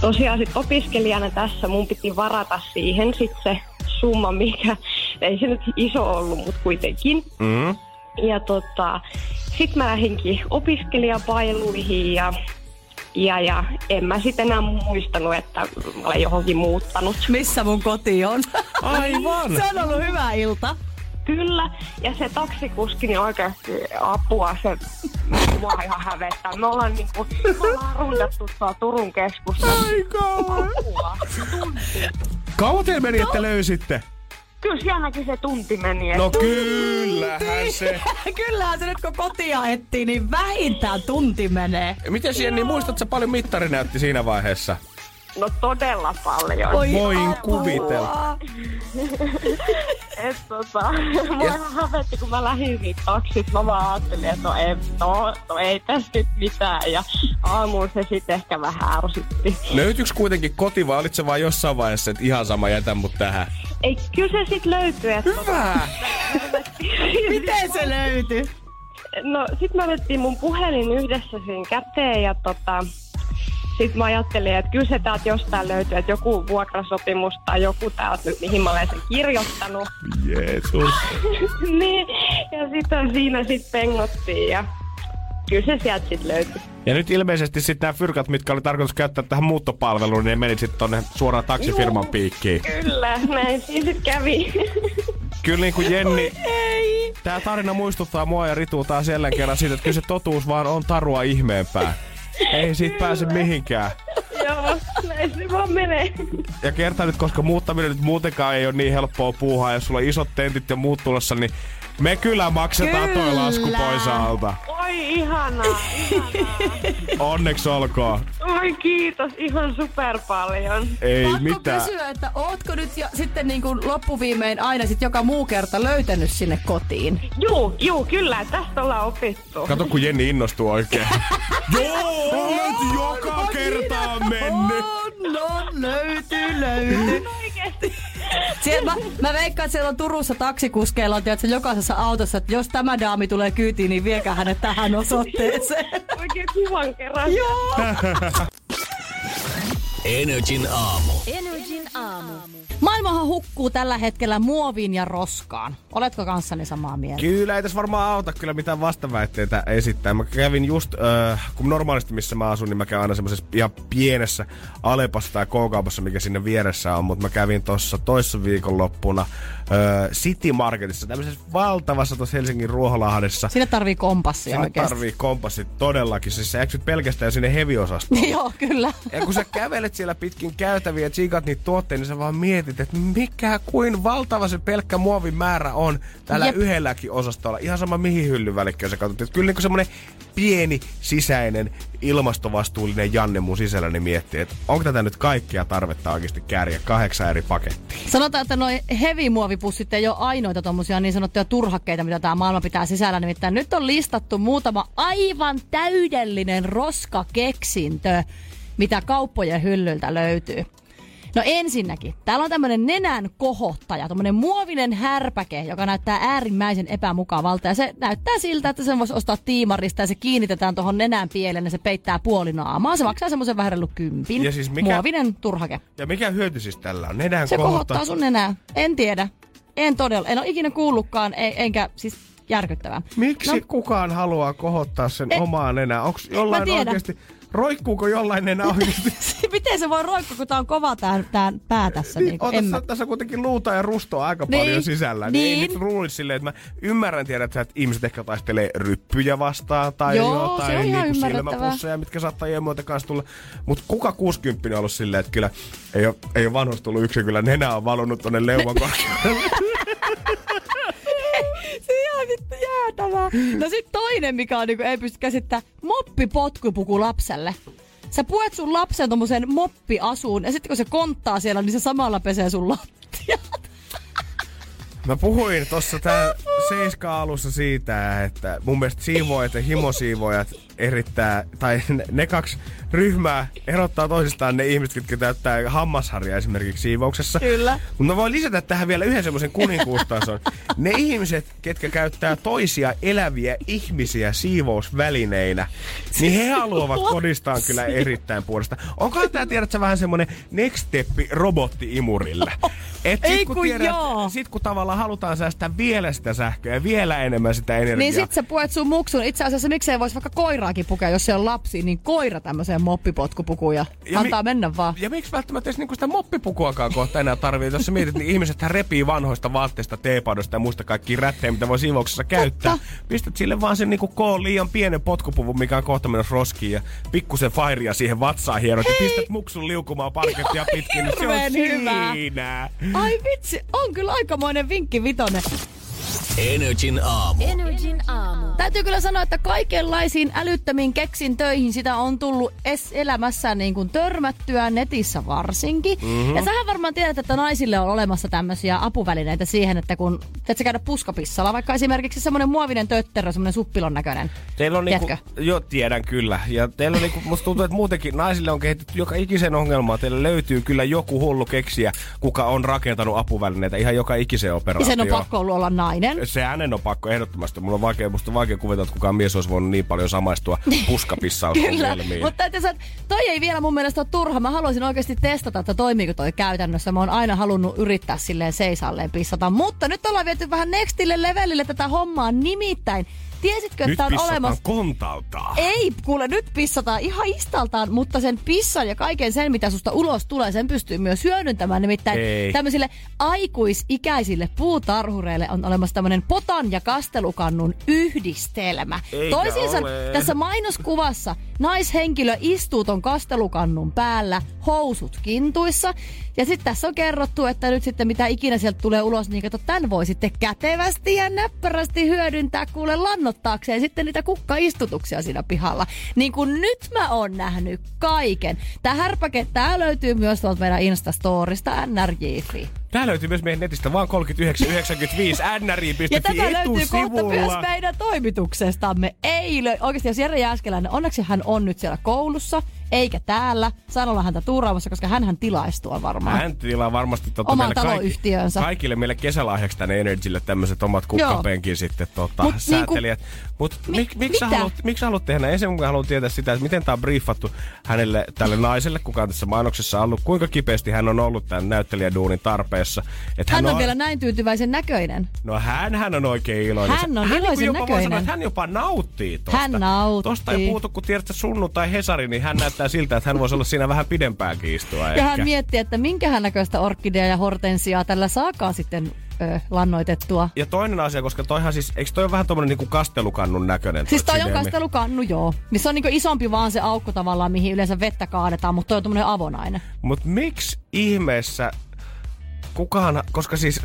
tosiaan sit opiskelijana tässä mun piti varata siihen sit se summa, mikä ei se nyt iso ollut, mutta kuitenkin. Mm. Ja sit mä lähdinkin opiskelijapailuihin ja en mä sit enää muistanut, että mä olen johonkin muuttanut. Missä mun koti on? Aivan! Se on ollut hyvä ilta. Kyllä, ja se taksikuski, niin oikeasti apua, se mua ihan hävettää. Me ollaan rundattu tuolla Turun keskustassa. Apua, tunti. Kauan teille meni, että löysitte? Kyllä sielläkin se tunti meni. No kyllähän se. Kyllähän se nyt kun kotia etsii, niin vähintään tunti menee. Miten Jenni, muistatko paljon mittari näytti siinä vaiheessa? No todella paljon. Voin kuvitella. Mua hävetti, kun mä lähdin niitä taksit. Mä vaan ajattelin, että no ei tässä nyt mitään. Ja aamuun se sitten ehkä vähän ärsytti. Löytyykö kuitenkin koti vai olit se vaan jossain vaiheessa, että ihan sama jätä mut tähän? Ei, kyllä se sitten löytyi. Hyvä! Miten se löytyi? No sit mä otettiin mun puhelin yhdessä siinä käteen ja sitten mä ajattelin, että kyllä se täältä jostain löytyy, että joku vuokrasopimus tai joku täältä nyt, mihin mä olen sen kirjoittanut. Jeesus. Niin, ja sitten siinä pengottiin ja kyllä se sieltä sitten löytyi. Ja nyt ilmeisesti sitten nämä fyrkat, mitkä oli tarkoitus käyttää tähän muuttopalveluun, niin ne meni sitten tuonne suoraan taksifirman piikkiin. Kyllä, näin siinä sitten kävi. Kyllä niin kuin Jenni, tää tarina muistuttaa mua ja Ritu taas jälleen kerran siitä, että kyllä se totuus vaan on tarua ihmeempää. Ei siitä pääse mihinkään. Joo, näin se vaan menee. Ja kertaa nyt, koska muuttaminen nyt muutenkaan ei ole niin helppoa puuhaa, jos sulla on isot tentit ja muut tulossa, niin me kyllä maksetaan toi lasku pois alta. Oi, ihanaa. Onneksi olkoon. Oi, kiitos ihan super paljon. Ei pakko mitään. Kysyä, että ootko nyt sitten niin kuin loppuviimein aina sit joka muu kerta löytänyt sinne kotiin? Juu, kyllä. Tästä ollaan opittu. Kato, kun Jenni innostuu oikein. Joo, olet joka kertaa mennyt. No, löytyy. Mä veikkaan, että siellä on Turussa taksikuskeilla on tiedätkö, jokaisessa autossa, että jos tämä daami tulee kyytiin, niin viekää hänet tähän osoitteeseen. Oikein kuvan kerran. Joo. NRJ:n aamu. Maailmahan hukkuu tällä hetkellä muoviin ja roskaan. Oletko kanssani samaa mieltä? Kyllä, ei tässä varmaan auta kyllä mitään vastaväitteitä esittää. Mä kävin just, kun normaalisti missä mä asun, niin mä käyn aina semmoisessa ihan pienessä Alepassa tai K-kaupassa, mikä sinne vieressä on. Mutta mä kävin tuossa toissa viikonloppuna City Marketissa, tämmöisessä valtavassa tuossa Helsingin Ruoholahdessa. Sinne tarvii kompassia sinne oikeasti. Sinne tarvii kompassi todellakin. Siis sä eksyt pelkästään sinne heavy-osastoon. Joo, kyllä. Ja kun sä kävelet siellä pitkin käytäviä ja tsiikat niitä tuotteita, niin sä vaan mietit, että mikä kuin valtava se pelkkä muovin määrä on täällä yhdelläkin osastolla. Ihan sama mihin hyllyvälikköön sä katsot. Että kyllä niin kuin semmoinen pieni sisäinen ilmastovastuullinen Janne mun sisälläni miettii, että onko tätä nyt kaikkea tarvetta oikeasti kääriä 8 eri pakettiin. Sanotaan, että noi heavy-muovipussit ei ole ainoita tommosia niin sanottuja turhakkeita, mitä tää maailma pitää sisällä. Nimittäin nyt on listattu muutama aivan täydellinen roskakeksintö, mitä kauppojen hyllyltä löytyy. No ensinnäkin, täällä on tämmönen nenän kohottaja, tämmönen muovinen härpäke, joka näyttää äärimmäisen epämukavalta. Ja se näyttää siltä, että sen voisi ostaa tiimarista ja se kiinnitetään tuohon nenän pieleen ja se peittää puoli naamaa. Se maksaa semmoisen vähän reilu 10. Ja siis mikä, muovinen turhake. Ja mikä hyöty siis tällä on? Nenän se kohottaa sun nenää. En tiedä. En todella, en ole ikinä kuullutkaan, enkä siis järkyttävää. Miksi kukaan haluaa kohottaa sen omaa nenää? Onko jollain oikeasti... Roikkuuko jollain enää oikeasti? Miten se voi roikkua, kun tää on kova tää pää tässä? Niin, tässä on kuitenkin luuta ja rustoa aika paljon sisällä. Niin. Ei nyt luulisi silleen, että mä ymmärrän tiedä, että ihmiset ehkä taistelee ryppyjä vastaan tai jotain niin silmäpusseja, mitkä saattaa jemmoita kanssa tulla. Mutta kuka 60 on ollut silleen, että kyllä ei ole vanhus tullut yksin, kyllä nenä on valunut tonne leuvan korkeudelle. No sit toinen, mikä on niinku, ei pysty käsittämään, moppipotkupuku lapselle. Sä puet sun lapsen tommoseen moppiasuun ja sitten kun se konttaa siellä, niin se samalla pesee sun lattiat. Mä puhuin tossa tää 7 alussa siitä, että mun mielestä siivoajat ja himosiivoajat erittää, tai ne 2 ryhmää erottaa toisistaan ne ihmiset, jotka täyttää hammasharjaa esimerkiksi siivouksessa. Kyllä. Mutta mä voin lisätä tähän vielä yhden semmoisen kuninkuustason. Ne ihmiset, ketkä käyttää toisia eläviä ihmisiä siivousvälineinä, niin he haluavat kodistaan kyllä erittäin puolesta. Onko tää tiedätkö vähän semmonen next steppi robotti-imurille? Et sit, kun tiedät, sit kun tavallaan halutaan säästää vielä sitä sähköä ja vielä enemmän sitä energiaa. Niin sit sä puet sun muksun. Itse asiassa miksei vois vaikka koiraakin pukea, jos se on lapsi, niin koira tämmöiseen moppipotkupukuun ja antaa mennä vaan. Ja miksi välttämättä edes niinku sitä moppipukuakaan kohta enää tarvii? Jos sä mietit, niin ihmisethän repii vanhoista vaatteista, teepaidoista ja muista kaikkia rättejä, mitä voi siivouksessa käyttää. Pistät sille vaan sen niinku koon liian pienen potkupuvun, mikä on kohta menossa roskiin ja pikkusen fairia siihen vatsaan hierot. Ja pistät muksun liukumaan parkettia pitkin. Se on siinä. Ai vitsi, on kyllä aikamoinen vinkki vitonen. NRJ:n aamu. NRJ:n aamu. Täytyy kyllä sanoa, että kaikenlaisiin älyttömiin keksintöihin sitä on tullut elämässä niin kuin törmättyä netissä varsinkin. Mm-hmm. Ja sähän varmaan tiedät, että naisille on olemassa tämmöisiä apuvälineitä siihen, että kun teetkö käydä puskapissalla, vaikka esimerkiksi semmoinen muovinen tötterö, semmoinen suppilon näköinen. Teillä on niinku, joo, tiedän kyllä. Ja teillä on niinku, musta tuntuu, että muutenkin naisille on kehitetty joka ikisen ongelmaa. Teillä löytyy kyllä joku hullu keksijä, kuka on rakentanut apuvälineitä ihan joka ikisen operaatioon. Sen on pakko ollut olla nainen. Se hänen on pakko ehdottomasti. Mulla on vaikea kuvitella, että kukaan mies olisi voinut niin paljon samaistua puskapissausongelmiin. Mutta toi ei vielä mun mielestä ole turha. Mä haluaisin oikeasti testata, että toimiiko toi käytännössä. Mä oon aina halunnut yrittää silleen seisalleen pissata. Mutta nyt ollaan viety vähän nextille levelille tätä hommaa nimittäin. Tiesitkö, että on olemassa... kontaltaan. Ei, kuule, nyt pissataan ihan istaltaan, mutta sen pissan ja kaiken sen, mitä susta ulos tulee, sen pystyy myös hyödyntämään. Nimittäin tämmöisille aikuisikäisille puutarhureille on olemassa tämmöinen potan ja kastelukannun yhdistelmä. Eikä toisinsa ole. Tässä mainoskuvassa naishenkilö istuu ton kastelukannun päällä, housut kintuissa. Ja sitten tässä on kerrottu, että nyt sitten mitä ikinä sieltä tulee ulos, niin kato, tän voi sitten kätevästi ja näppärästi hyödyntää kuule lannottaakseen sitten niitä kukkaistutuksia siinä pihalla. Niin kuin nyt mä oon nähnyt kaiken. Tää härpäke, tää löytyy myös tuolta meidän Instastorista NRJ. Tää löytyy myös meidän netistä vaan 39,95 nri.fi. Ja tätä löytyy kohta myös meidän toimituksestamme. Ei oikeasti, jos Jere Jääskeläinen, onneksi hän on nyt siellä koulussa, eikä täällä. Sanolla häntä tuuraamassa, koska hänhän tilaisi tuon varmaan. Hän tilaa varmasti oman taloyhtiönsä. Kaikille meille kesälahjaksi tänne Energylle tämmöiset omat kukkapenkin sitten säätelijät. Mutta miksi haluat tehdä näin? Ensin haluan tietää sitä, että miten tää on briefattu hänelle, tälle naiselle, kuka on tässä mainoksessa ollut. Kuinka kipeästi hän on ollut tämän näyttelijäduunin tarpeessa. Että hän on vielä näin tyytyväisen näköinen. No hän on oikein iloinen. Hän on iloisen jopa näköinen. Sanoa, että hän jopa nauttii tosta. Hän nauttii. Tosta ei puutu, kun tiedät, että sunnuntai Hesari, niin hän näyttää siltä, että hän voisi olla siinä vähän pidempäänkin istua. Ja ehkä hän miettii, että minkähän näköistä orkidea ja hortensiaa tällä saakaan sitten lannoitettua. Ja toinen asia, koska toihan siis, eikö toi ole vähän tommonen niinku kastelukannun näköinen? Siis toi on kastelukannu, joo. Missä on niinku isompi vaan se aukko tavallaan, mihin yleensä vettä kaadetaan, mutta toi on tommonen avonainen. Mut miksi ihmeessä kukaan, koska siis...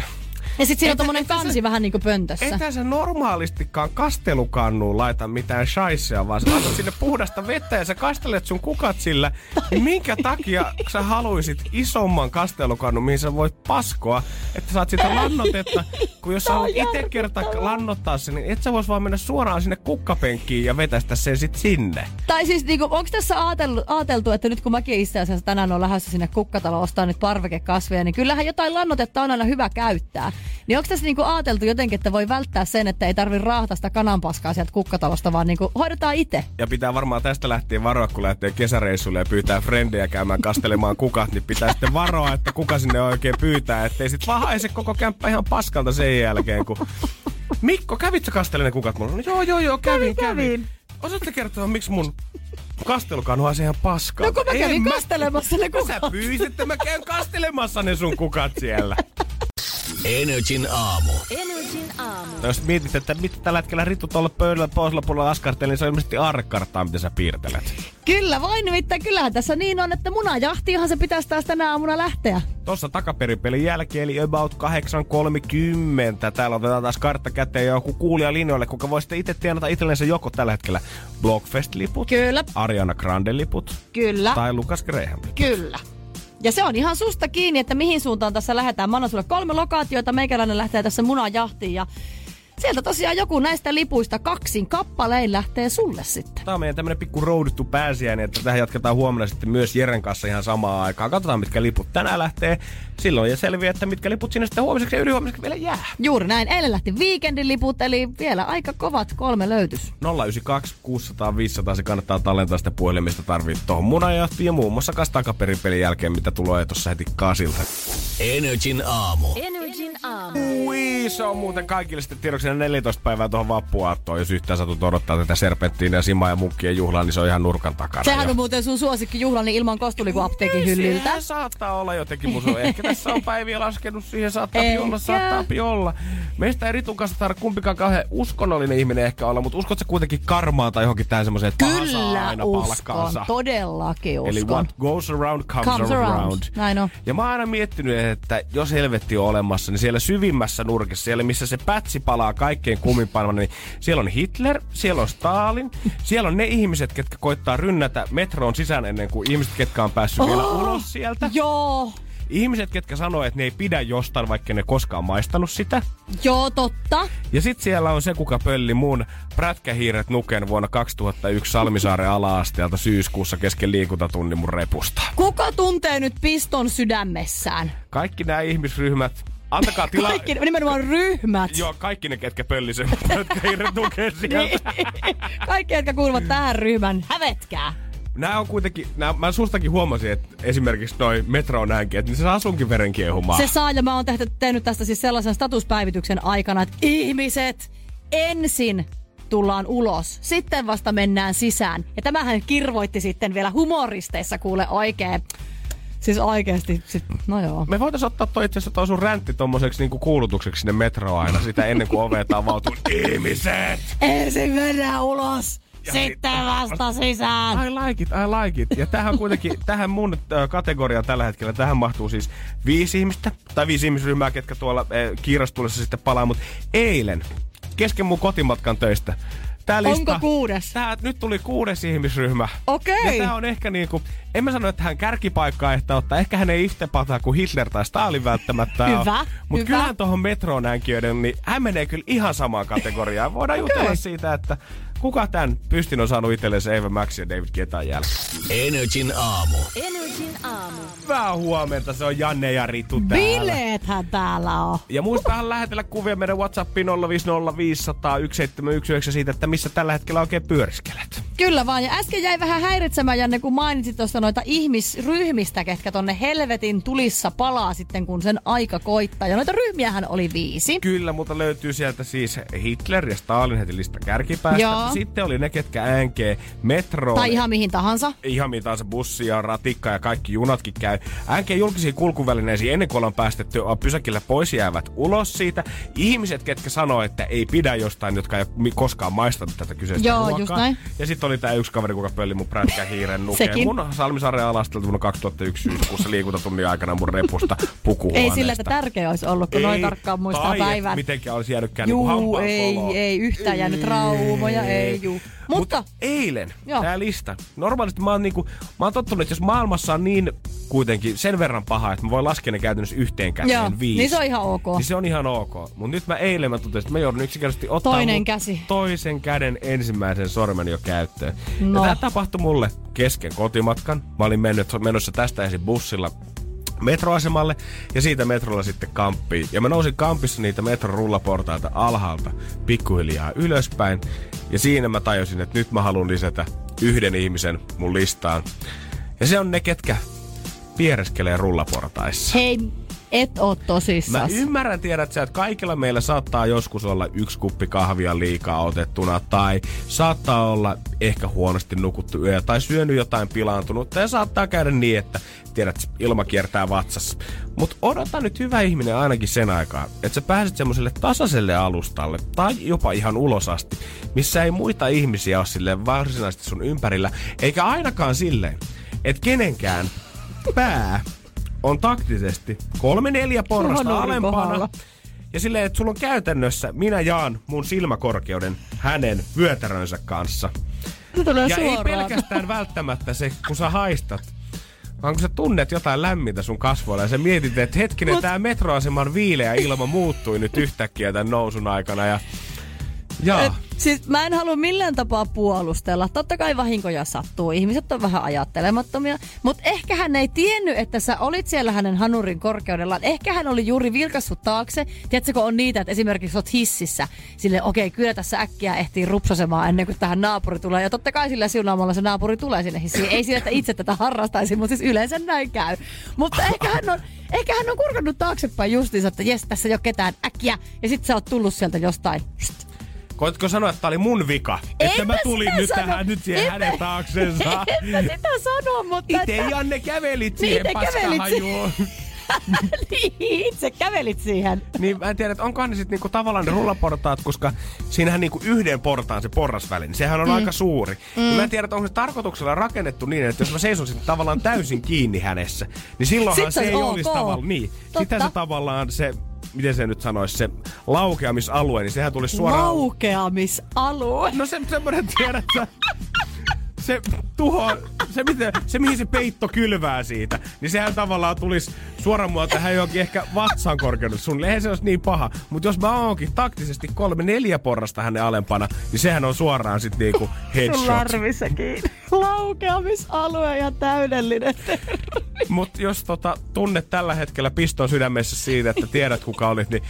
Ja sit siinä on tommonen kansi vähän niinku pöntössä. Ethän sä normaalistikaan kastelukannuun laita mitään shaissea, vaan sä laitat sinne puhdasta vettä ja sä kastelet sun kukat sillä. Minkä takia sä haluisit isomman kastelukannun, mihin sä voit paskoa, että saat sitä lannotetta? Kun jos sä haluat ite kertaa lannottaa sen, niin et sä vois vaan mennä suoraan sinne kukkapenkkiin ja vetästä sen sit sinne. Tai siis niinku, onks tässä ajateltu, että nyt kun mäkin itse asiassa tänään on lähdössä sinne kukkataloon ostaa nyt parvekekasveja, niin kyllähän jotain lannotetta on aina hyvä käyttää. Niin onko tässä niinku ajateltu jotenkin, että voi välttää sen, että ei tarvi raahtaa sitä kananpaskaa sieltä kukkatalosta, vaan niinku hoidetaan itse. Ja pitää varmaan tästä lähtien varoa, kun lähtee kesäreissulle ja pyytää frendejä käymään kastelemaan kukat, niin pitää sitten varoa, että kuka sinne oikein pyytää, ettei sit vaan haise koko kämppä ihan paskalta sen jälkeen, kun... Mikko, kävitsä kastelemaan ne kukat mulle? No, joo, kävin. Osaatte kertoa, miksi mun kastelukanhu on se ihan paskaa? No kun mä kävin kastelemassa ne kukat. Sä pyysit, että mä käyn kastelemassa ne sun kukat siellä. NRJ:n aamu. Jos mietit, että mitä tällä hetkellä Ritu tuolla pöydällä toisella puolella askartelee, niin se on ilmeisesti aarrekarttaa, mitä sä piirtelet. Kyllä vain, nimittäin kyllähän tässä niin on, että munajahtiinhan se pitäisi taas tänä aamuna lähteä. Tuossa takaperipelin jälkeen, eli about 8.30. Täällä otetaan taas kartta käteen joku kuulija linjoille, kuka voi sitten itse tienata itsellensä joko tällä hetkellä Blockfest-liput, kyllä. Ariana Grande-liput, kyllä. Tai Lukas Graham-liput. Kyllä. Ja se on ihan susta kiinni, että mihin suuntaan tässä lähdetään. Mä annan sulle 3 lokaatioita, meikäläinen lähtee tässä munajahtiin ja sieltä tosiaan joku näistä lipuista 2 kappalein lähtee sulle sitten. Tää on meidän tämmönen pikku roudittu pääsiäinen, että tähän jatketaan huomenna sitten myös Jeren kanssa ihan samaan aikaan. Katsotaan mitkä liput tänään lähtee. Silloin ja selviää, että mitkä liput sinne sitten huomiseksi ja ylihuomiseksi vielä jää. Juuri näin. Eilen lähti viikendin liput, eli vielä aika kovat 3 löytys. 092 600 500, se kannattaa tallentaa sitä puhelimista tarvii tuohon munajahtiin ja muun muassa kas takaperin pelin jälkeen, mitä tulee tuossa heti 8:00. NRJ:n aamu. Ui, se on muuten kaikille sitten tiedoksi 14 päivää tuohon vappuaattoon. Jos yhtään satut odottaa tätä serpenttiinä ja simaa ja munkkien juhlaa, niin se on ihan nurkan takana. Sehän on muuten sun suosikki juhla, niin ilman kostulikuapteekin hyllyltä. Sehän saattaa olla jotenkin musu. Ehkä tässä on päiviä laskenut siihen, saattaa olla. Meistä ei Ritun kanssa tarvitse kumpikaan kauhean uskonnollinen ihminen ehkä olla, mutta uskotko sä kuitenkin karmaan tai johonkin tähän semmoiseen, että paha saa aina palkkaansa? Kyllä, todellakin uskon. Eli what goes around comes around. Näin on. Ja mä oon aina miettinyt, että jos helvetti on olemassa, niin siellä syvimmässä nurkissa, siellä missä se pätsi palaa kaikkein kumminpäin, niin siellä on Hitler, siellä on Stalin, siellä on ne ihmiset, ketkä koittaa rynnätä metroon sisään ennen kuin ihmiset, ketkä on päässyt vielä ulos sieltä. Joo. Ihmiset, ketkä sanoo, että ne ei pidä jostain, vaikka ne koskaan maistanut sitä. Joo, totta. Ja sit siellä on se, kuka pölli mun prätkähiiret nuken vuonna 2001 Salmisaaren ala-asteelta syyskuussa kesken liikuntatunnin mun repusta. Kuka tuntee nyt piston sydämessään? Kaikki nämä ihmisryhmät. Antakaa tilaa. Kaikki, nimenomaan ryhmät. Joo, kaikki ne, ketkä pöllisivät mun prätkähiiret nuken sieltä. Kaikki, ketkä kuuluvat tähän ryhmän, hävetkää. Nää on kuitenkin, mä sustakin huomasin, että esimerkiksi noi metro näinkin, että se saa sunkin veren kiehumaan. Se saa, ja mä oon tehnyt tästä siis sellaisen statuspäivityksen aikana, että ihmiset, ensin tullaan ulos, sitten vasta mennään sisään. Ja tämähän kirvoitti sitten vielä humoristeissa kuule oikein. Siis oikeesti, no joo. Me voitais ottaa toi itse asiassa toi sun räntti tommoseksi niinku kuulutukseksi sinne metroa aina, sitä ennen kuin ovet avautuu. Ihmiset! Ensin mennään ulos! Sitten vasta sisään. I like it. Ja tähän kuitenkin, tähän mun kategoriaan tällä hetkellä, tähän mahtuu siis 5 ihmistä, tai 5 ihmisryhmää, ketkä tuolla kiirastulessa sitten palaa, mutta eilen, kesken mun kotimatkan töistä, tää lista, onko 6? Nyt tuli 6 ihmisryhmä. Okei. Ja tää on ehkä niinku, en mä sano, että hän kärkipaikkaa ehtä ottaa. Ehkä hän ei yhtä pataa kuin Hitler tai Stalin välttämättä ole. Hyvä. Mut kyllähän tohon metronänkijöiden, niin hän menee kyllä ihan samaan kategoriaan. Voidaan jutella siitä, että kuka tän pystin on saanut itsellensä Eva Max ja David Ketan jälkeen. NRJ:n aamu. Hyvää huomenta, se on Janne ja Ritu täällä. Bileethän täällä on. Ja muistahan lähetellä kuvia meidän WhatsAppiin 050501719 siitä, että missä tällä hetkellä oikein pyöriskelet. Kyllä vaan, ja äsken jäi vähän häiritsemään, Janne, kun mainitsit tuosta noita ihmisryhmistä, ketkä tonne helvetin tulissa palaa sitten, kun sen aika koittaa. Ja noita ryhmiähän oli 5. Kyllä, mutta löytyy sieltä siis Hitler ja Stalin heti lista kärkipäästä. Joo. Sitten oli ne, ketkä äänkee metroon. Tai ihan mihin tahansa. Ihan mihin tahansa, bussia, ratikkaa ja kaikki junatkin käy. Äänkee julkisiin kulkuvälineisiin ennen kuin ollaan päästetty pysäkillä pois, jäävät ulos siitä. Ihmiset, ketkä sanoo, että ei pidä jostain, jotka ei koskaan maistanut tätä kyseistä ruokaa. Just näin. Ja sitten oli tää yksi kaveri, kuka pölli mun prätkähiiren nukeen. Sekin. Mun Salmisaaren ala-asteelta vuonna 2001 syyskuussa liikuntatunnin aikana mun repusta pukuhuoneesta. Ei sillä, että tärkeä olisi ollut, kun noin tarkkaan muistaa tai päivän. Tai mitenkään olisi jäänytkään niin hampaan soloon. Ei yhtään jäänyt traumoja, ei juu. Mutta eilen tää lista. Normaalisti mä oon tottunut, että jos maailmassa on niin kuitenkin sen verran paha, että mä voin laskea ne käytännössä yhteen käteen 5. Niin se on ihan ok. Mut nyt mä eilen totesin, että mä joudun yksinkertaisesti ottaa toisen käden ensimmäisen sormen jo käyttöön. No. Ja tää tapahtui mulle kesken kotimatkan. Mä olin menossa tästä ensin bussilla metroasemalle ja siitä metrolla sitten Kamppiin. Ja mä nousin Kampissa niitä metron rullaportaita alhaalta pikkuhiljaa ylöspäin. Ja siinä mä tajusin, että nyt mä haluan lisätä yhden ihmisen mun listaan. Ja se on ne, ketkä piereskelee rullaportaissa. Hei, et oo tosissaan. Mä ymmärrän, tiedätkö, että kaikilla meillä saattaa joskus olla yksi kuppi kahvia liikaa otettuna, tai saattaa olla ehkä huonosti nukuttu yö, tai syönyt jotain pilaantunutta, ja saattaa käydä niin, että tiedät, ilma kiertää vatsassa. Mut odota nyt, hyvä ihminen, ainakin sen aikaa, että sä pääset semmoiselle tasaiselle alustalle, tai jopa ihan ulos asti, missä ei muita ihmisiä ole silleen varsinaisesti sun ympärillä, eikä ainakaan silleen, että kenenkään pää on taktisesti 3-4 porrasta alempana. Ja silleen, että sulla on käytännössä, minä jaan mun silmäkorkeuden hänen vyötärönsä kanssa. Ja suoraan. Ei pelkästään välttämättä se, kun sä haistat, vaan kun sä tunnet jotain lämmintä sun kasvoilla ja sä mietit, että hetkinen, tää metroaseman viileä ilma muuttui nyt yhtäkkiä tämän nousun aikana. Ja. Siis mä en halua millään tapaa puolustella. Totta kai vahinkoja sattuu. Ihmiset on vähän ajattelemattomia. Mutta ehkä hän ei tiennyt, että sä olit siellä hänen hanurin korkeudellaan. Ehkä hän oli juuri vilkassut taakse. Tiedätkö, kun on niitä, että esimerkiksi oot hississä. Silleen, okei, kyllä tässä äkkiä ehtii rupsasemaan ennen kuin tähän naapuri tulee. Ja totta kai sillä siunaamalla se naapuri tulee sinne hissiin. Ei sillä, että itse tätä harrastaisi, mutta siis yleensä näin käy. Mutta ehkä hän on kurkannut taaksepäin justiinsa, että jes, tässä ei ole ketään äkkiä. Ja sit sä oot tullut sieltä jostain. Koitko sanoa, että tää oli mun vika? En että mä tulin nyt sano. Tähän nyt siihen hänen taaksensa. En mä sitä sano, mutta... Itse Janne kävelit siihen paskahajuun. Niin, itse kävelit siihen. Niin, mä en tiedä, että onkohan ne sit niinku tavallaan ne rullaportaat, koska siinähän niinku yhden portaan se porrasväli, niin sehän on aika suuri. Niin mä en tiedä, että onko se tarkoituksella rakennettu niin, että jos mä seisonsin tavallaan täysin kiinni hänessä, niin silloinhan se ei olisi tavallaan... Niin, sitä se tavallaan se... Miten se nyt sanoisi, se laukeamisalue, niin sehän tulisi suoraan... Laukeamisalue? No se semmoinen, tiedätkö, se tuho, se mihin se peitto kylvää siitä, niin sehän tavallaan tulisi suoraan mua tähän johonkin ehkä vatsaan korkeudelle. Sulle eihän se olisi niin paha, mutta jos mä oonkin taktisesti 3-4 porrasta hänen alempana, niin sehän on suoraan sitten niinku headshot. Sun larvissakin. Laukeamisalue ja täydellinen. Mut jos tunnet tällä hetkellä piston sydämessä siitä, että tiedät kuka olit, niin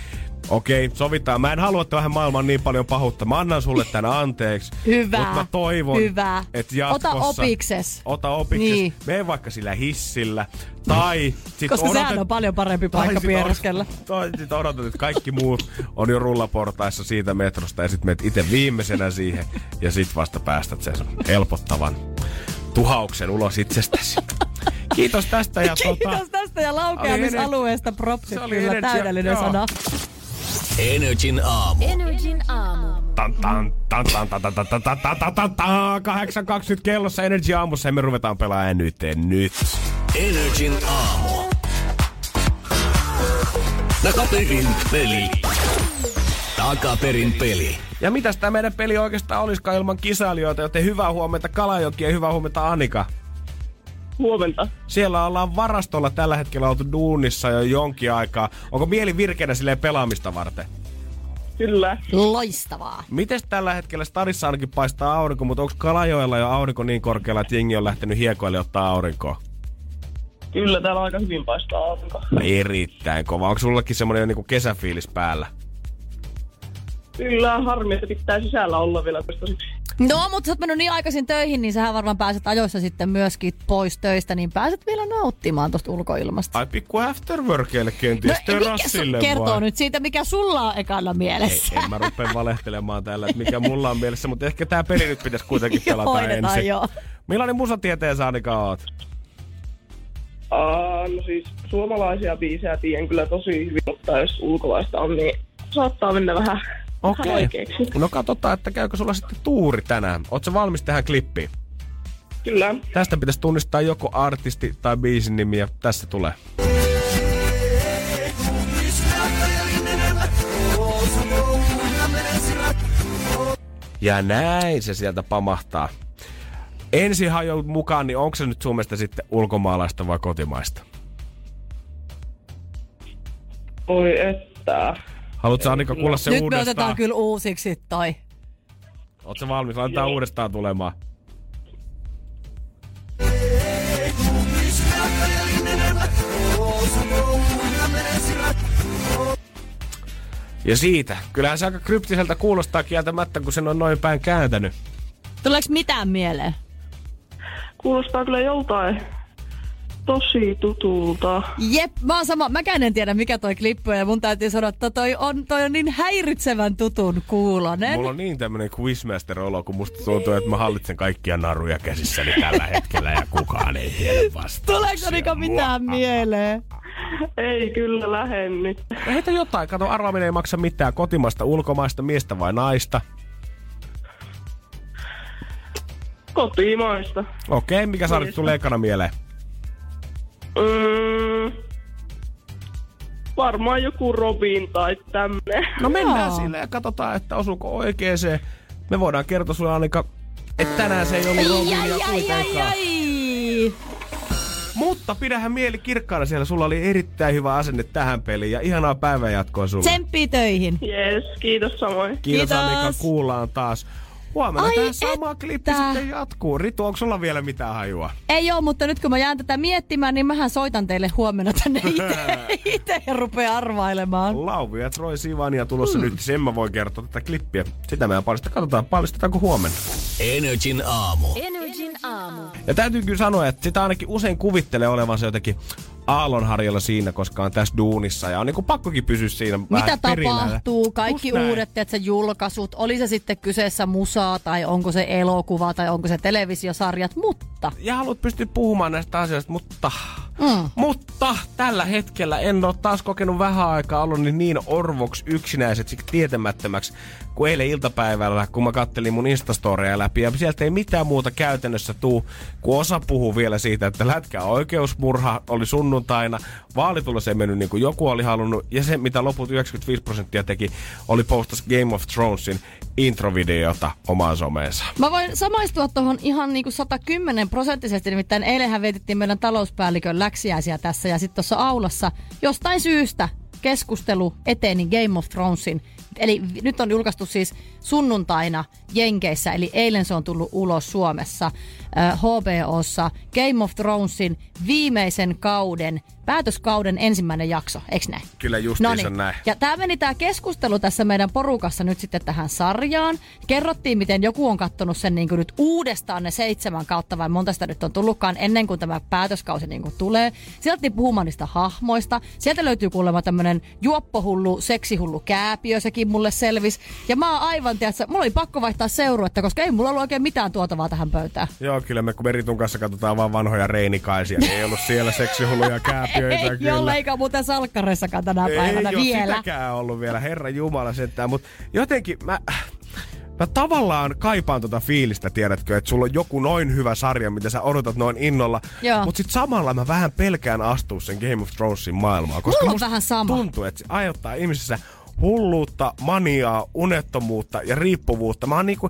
okei, sovitaan. Mä en halua tähän maailmaan niin paljon pahuutta. Mä annan sulle tän anteeksi. Hyvä. Mut mä toivon, että jatkossa... Ota opikses. Niin. Mene vaikka sillä hissillä. Tai... Koska sehän on paljon parempi paikka piereskellä. Sit odotat, että kaikki muut on jo rullaportaissa siitä metrosta ja sit menet itse viimeisenä siihen ja sit vasta päästät sen helpottavan tuhauksen ulos itsestäsi. Kiitos tästä ja Kiitos tästä ja laukeamisalueesta propsit. Kyllä täydellinen sana. NRJ:n aamu. NRJ:n aamu. Tantan, tantan, tantan, tantan, tantan, tantan, tantan. 8.20 kellossa NRJ:n aamussa ja me ruvetaan pelaamaan nyt. NRJ:n aamu. Takaperin peli. Ja mitäs tää meidän peli oikeastaan olisikaan ilman kisailijoita, joten hyvää huomenta Kalajoki ja hyvää huomenta Anika. Huomenta. Siellä ollaan varastolla tällä hetkellä oltu duunissa jo jonkin aikaa. Onko mieli virkeänä silleen pelaamista varten? Kyllä. Loistavaa. Mites tällä hetkellä stadissa ainakin paistaa aurinko, mutta onko Kalajoella jo aurinko niin korkealla, että jengi on lähtenyt hiekoille ottaa aurinkoa? Kyllä, täällä aika hyvin paistaa aurinko. Erittäin kova. Onko sullakin semmoinen niinku kesäfiilis päällä? Kyllä, harmi, että pitää sisällä olla vielä toistaiseksi. No, mutta sä oot mennyt niin aikaisin töihin, niin sähän varmaan pääset ajoissa sitten myöskin pois töistä, niin pääset vielä nauttimaan tosta ulkoilmasta. Ai pikku afterworkeille kenties terassille vaan. Kertoo nyt siitä, mikä sulla on ekalla mielessä. Ei, en mä rupea valehtelemaan täällä, että mikä mulla on mielessä, mutta ehkä tää peli nyt pitäisi kuitenkin pelata ensin. Joo. Millainen musatieteen sä Annika oot? No siis suomalaisia biisejä tiedän kyllä tosi hyvin, mutta jos ulkolaista on, niin saattaa mennä vähän... Okei. No katsotaan, että käykö sulla sitten tuuri tänään. Ootko valmis tähän klippiin? Kyllä. Tästä pitäisi tunnistaa joko artisti tai biisin nimi ja tässä tulee. Ja näin se sieltä pamahtaa. Ensin hajoilut mukaan, niin onko se nyt sun mielestä sitten ulkomaalaista vai kotimaista? Oi että... Haluatko Annika kuulla se nyt uudestaan? Nyt me otetaan kyllä uusiksi toi. Ootko valmis? Laitetaan uudestaan tulemaan. Ja siitä. Kyllähän se aika kryptiseltä kuulostaa kieltämättä, kun sen on noin päin kääntänyt. Tuleeko mitään mieleen? Kuulostaa kyllä joltain tosi tutulta. Jep, mä oon sama. Mäkään en tiedä, mikä toi klippi on, ja mun täytyy sanoa, että toi on niin häiritsevän tutun kuulonen. Mulla on niin tämmönen quizmaster-olo, kun musta tuntuu, että mä hallitsen kaikkia naruja käsissäni tällä hetkellä, ja kukaan ei tiedä vastauksia. Tuleeko Annika mitään mieleen? Ei kyllä lähde nyt. Heitä jotain. Kato, arvaaminen ei maksa mitään. Kotimaista, ulkomaista, miestä vai naista? Kotimaista. Okei, mikä saari tulee ekana mieleen? Varmaan joku Robin tai tämmönen. No mennään sille ja katsotaan, että osuuko oikein se. Me voidaan kertoa sulle, Annika, että tänään se ei ollut Robinia kuitenkaan. Mutta pidähän mieli kirkkaana siellä. Sulla oli erittäin hyvä asenne tähän peliin ja ihanaa päivänjatkoa sulle. Tsemppii töihin. Yes, kiitos samoin. Kiitos Annika, kuullaan taas. Huomenna tämä sama klippi sitten jatkuu. Ritu, onko sulla vielä mitään hajua? Ei oo, mutta nyt kun mä jään tätä miettimään, niin mähän soitan teille huomenna tänne itse ja rupea arvailemaan. Lauvia ja Troy Sivania tulossa nyt. Sen mä voin kertoa tätä klippiä. Sitä meidän paljastetaanko huomenna. NRJ:n aamu. NRJ:n aamu. Ja täytyy kyllä sanoa, että sitä ainakin usein kuvittelee olevansa jotenkin aallonharjalla siinä, koska on tässä duunissa ja on niinku pakkokin pysyä siinä vähän. Mitä tapahtuu? Perillä. Kaikki uudet tietsä, julkaisut. Oli se sitten kyseessä musaa tai onko se elokuva tai onko se televisiosarjat, mutta. Ja haluat pystyä puhumaan näistä asioista, mutta. Mutta tällä hetkellä en ole taas kokenut vähän aikaa ollut niin orvoksi yksinäiseksi tietämättömäksi kuin eilen iltapäivällä, kun mä kattelin mun Instastoreja läpi. Ja sieltä ei mitään muuta käytännössä tuu, kun osa puhuu vielä siitä, että lätkää oikeusmurha oli sunnuntaina. Vaalitulos ei mennyt niin kuin joku oli halunnut. Ja se, mitä loput 95% teki, oli postas Game of Thronesin introvideota omaan someensa. Mä voin samaistua tuohon ihan niin kuin 110%. Nimittäin eilenhän vietettiin meidän talouspäällikön läksiäisiä tässä ja sitten tuossa aulassa jostain syystä keskustelu eteni Game of Thronesin. Eli nyt on julkaistu siis sunnuntaina Jenkeissä, eli eilen se on tullut ulos Suomessa HBOssa Game of Thronesin viimeisen kauden, päätöskauden ensimmäinen jakso, eikö näin? Kyllä justiinsa näin. Ja tämä meni tämä keskustelu tässä meidän porukassa nyt sitten tähän sarjaan. Kerrottiin, miten joku on kattonut sen niin kuin nyt uudestaan ne 7 kautta, vai monta sitä nyt on tullutkaan ennen kuin tämä päätöskausi niin kuin tulee. Sieltä niin puhumaan niistä hahmoista. Sieltä löytyy kuulemma tämmöinen juoppohullu, seksihullu kääpiö, sekin mulle selvisi. Ja mä oon aivan, tiedätkö, mulla oli pakko vaihtaa seuruetta, koska ei mulla ollut oikein mitään tuotavaa tähän pöytään. Joo, kyllä me kun Meritun kanssa katsotaan vaan vanhoja reinikaisia, niin ei ollut siellä seksihulluja kääpiöitä. Ei kyllä. Jolle eikä muuten salkkareissakaan tänä päivänä ei vielä. Ei ole sitäkään ollut vielä, herranjumala sentään, mutta jotenkin mä tavallaan kaipaan tota fiilistä, tiedätkö, että sulla on joku noin hyvä sarja, mitä sä odotat noin innolla. Joo. Mut sit samalla mä vähän pelkään astua sen Game of Thronesin maailmaan, koska musta tuntuu, että se aiheuttaa ihmisissä hulluutta, maniaa, unettomuutta ja riippuvuutta. Mä oon niinku,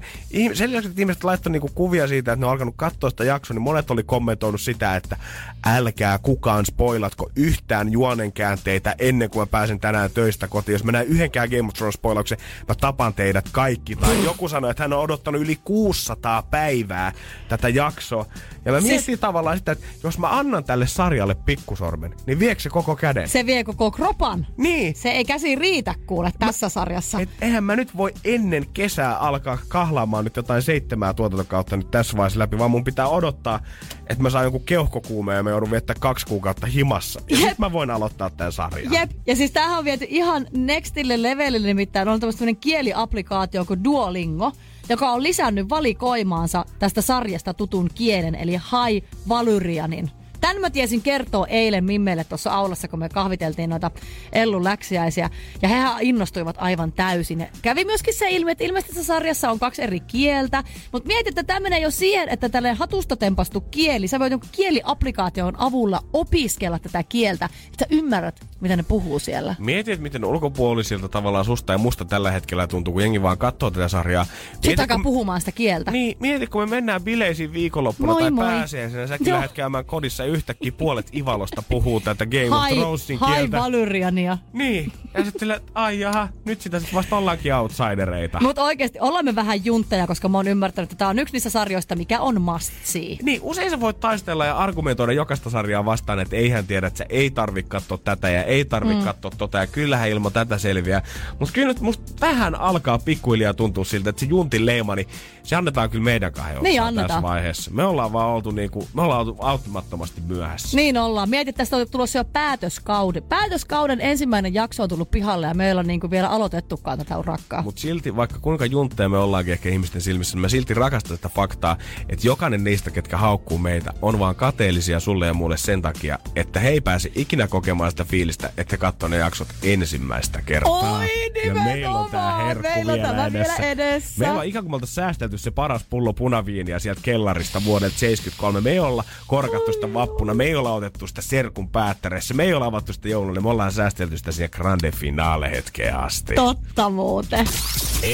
sen lisäksi, että ihmiset laittoi niinku kuvia siitä, että ne on alkanut katsoa sitä jaksoa, niin monet oli kommentoinut sitä, että älkää kukaan spoilatko yhtään juonenkäänteitä ennen kuin mä pääsen tänään töistä kotiin. Jos mä näen yhdenkään Game of Thrones spoilauksen, mä tapan teidät kaikki. Tai joku sanoi, että hän on odottanut yli 600 päivää tätä jaksoa. Ja mä mietin tavallaan sitä, että jos mä annan tälle sarjalle pikkusormen, niin viekö se koko käden? Se vie koko kropan. Niin. Se ei käsi riitä kuule tässä sarjassa. Eihän mä nyt voi ennen kesää alkaa kahlaamaan nyt jotain 7 tuotantokautta nyt tässä vaiheessa läpi, vaan mun pitää odottaa, että mä saan jonkun keuhkokuumeen ja mä joudun viettää 2 kuukautta himassa. Ja Jep. Sit mä voin aloittaa tämän sarjan. Jep. Ja siis tämähän on viety ihan nextille levelille, nimittäin on tämmöinen kieliaplikaatio kuin Duolingo, joka on lisännyt valikoimaansa tästä sarjasta tutun kielen, eli High Valyrianin. Tän mä tiesin kertoa eilen Mimmeille tuossa aulassa, kun me kahviteltiin noita Ellun läksiäisiä. Ja hehän innostuivat aivan täysin. Kävi myöskin se ilmi, että ilmeisesti tässä sarjassa on 2 eri kieltä. Mutta mietit, että tämä menee jo siihen, että tällainen hatusta tempastu kieli. Sä voit jonkun kieliaplikaation avulla opiskella tätä kieltä, että sä ymmärrät, mitä ne puhuu siellä. Mietit, miten ulkopuolisilta tavallaan susta ja musta tällä hetkellä tuntuu, kun jengi vaan katsoo tätä sarjaa. Sitäkään puhumaan sitä kieltä. Niin, mietit, kun me mennään bileisiin viikonloppuna tai pääsiäisenä, säkin lähdet käymään kodissa yhtäkkiä puolet Ivalosta puhuu tätä Game of Thronesin kieltä. High Valyriania. Niin. Ja sitten silleen, että ai jaha, nyt sitä sit vasta ollaankin outsidereita. Mutta oikeesti ollaan me vähän juntteja, koska mä oon ymmärtänyt, että tää on yksi niistä sarjoista, mikä on must see. Niin, usein sä voit taistella ja argumentoida jokaista sarjaa vastaan, että eihän tiedä, että sä ei tarvi katsoa tätä ja ei tarvi katsoa tota ja kyllähän ilman tätä selviää. Mutta kyllä nyt musta vähän alkaa pikkuhiljaa tuntua siltä, että se juntin leima, niin se annetaan kyllä meidän kahden ottaa tässä vaiheessa. Me ollaan vaan oltu niinku, me ollaan oltu auttamattomasti myöhässä. Niin ollaan. Mietit, että tästä on tulossa jo päätöskauden. Päätöskauden ensimmäinen jakso on tullut pihalle ja meillä on niinku vielä aloitettukaan tätä urakkaa. Mutta silti, vaikka kuinka juntteja me ollaankin ehkä ihmisten silmissä, niin mä silti rakastan sitä faktaa, että jokainen niistä, ketkä haukkuu meitä, on vaan kateellisia sulle ja mulle sen takia, että he ei pääse ikinä kokemaan sitä fiilistä, että katsoo ne jaksot ensimmäistä kertaa. Oi, nimenomaan! Ja meillä on tää herkku vielä edessä. Meillä on ikään kuin me oltaisiin säästelty se paras pullo punaviiniä sieltä kellarista vuodelta 73. Me ei olla korkattu sitä vappuna, me ei olla otettu sitä serkun päättäreessä, me ei olla avattu sitä joululle, me ollaan säästelty sitä siihen grande finale hetkeen asti. Totta muuten.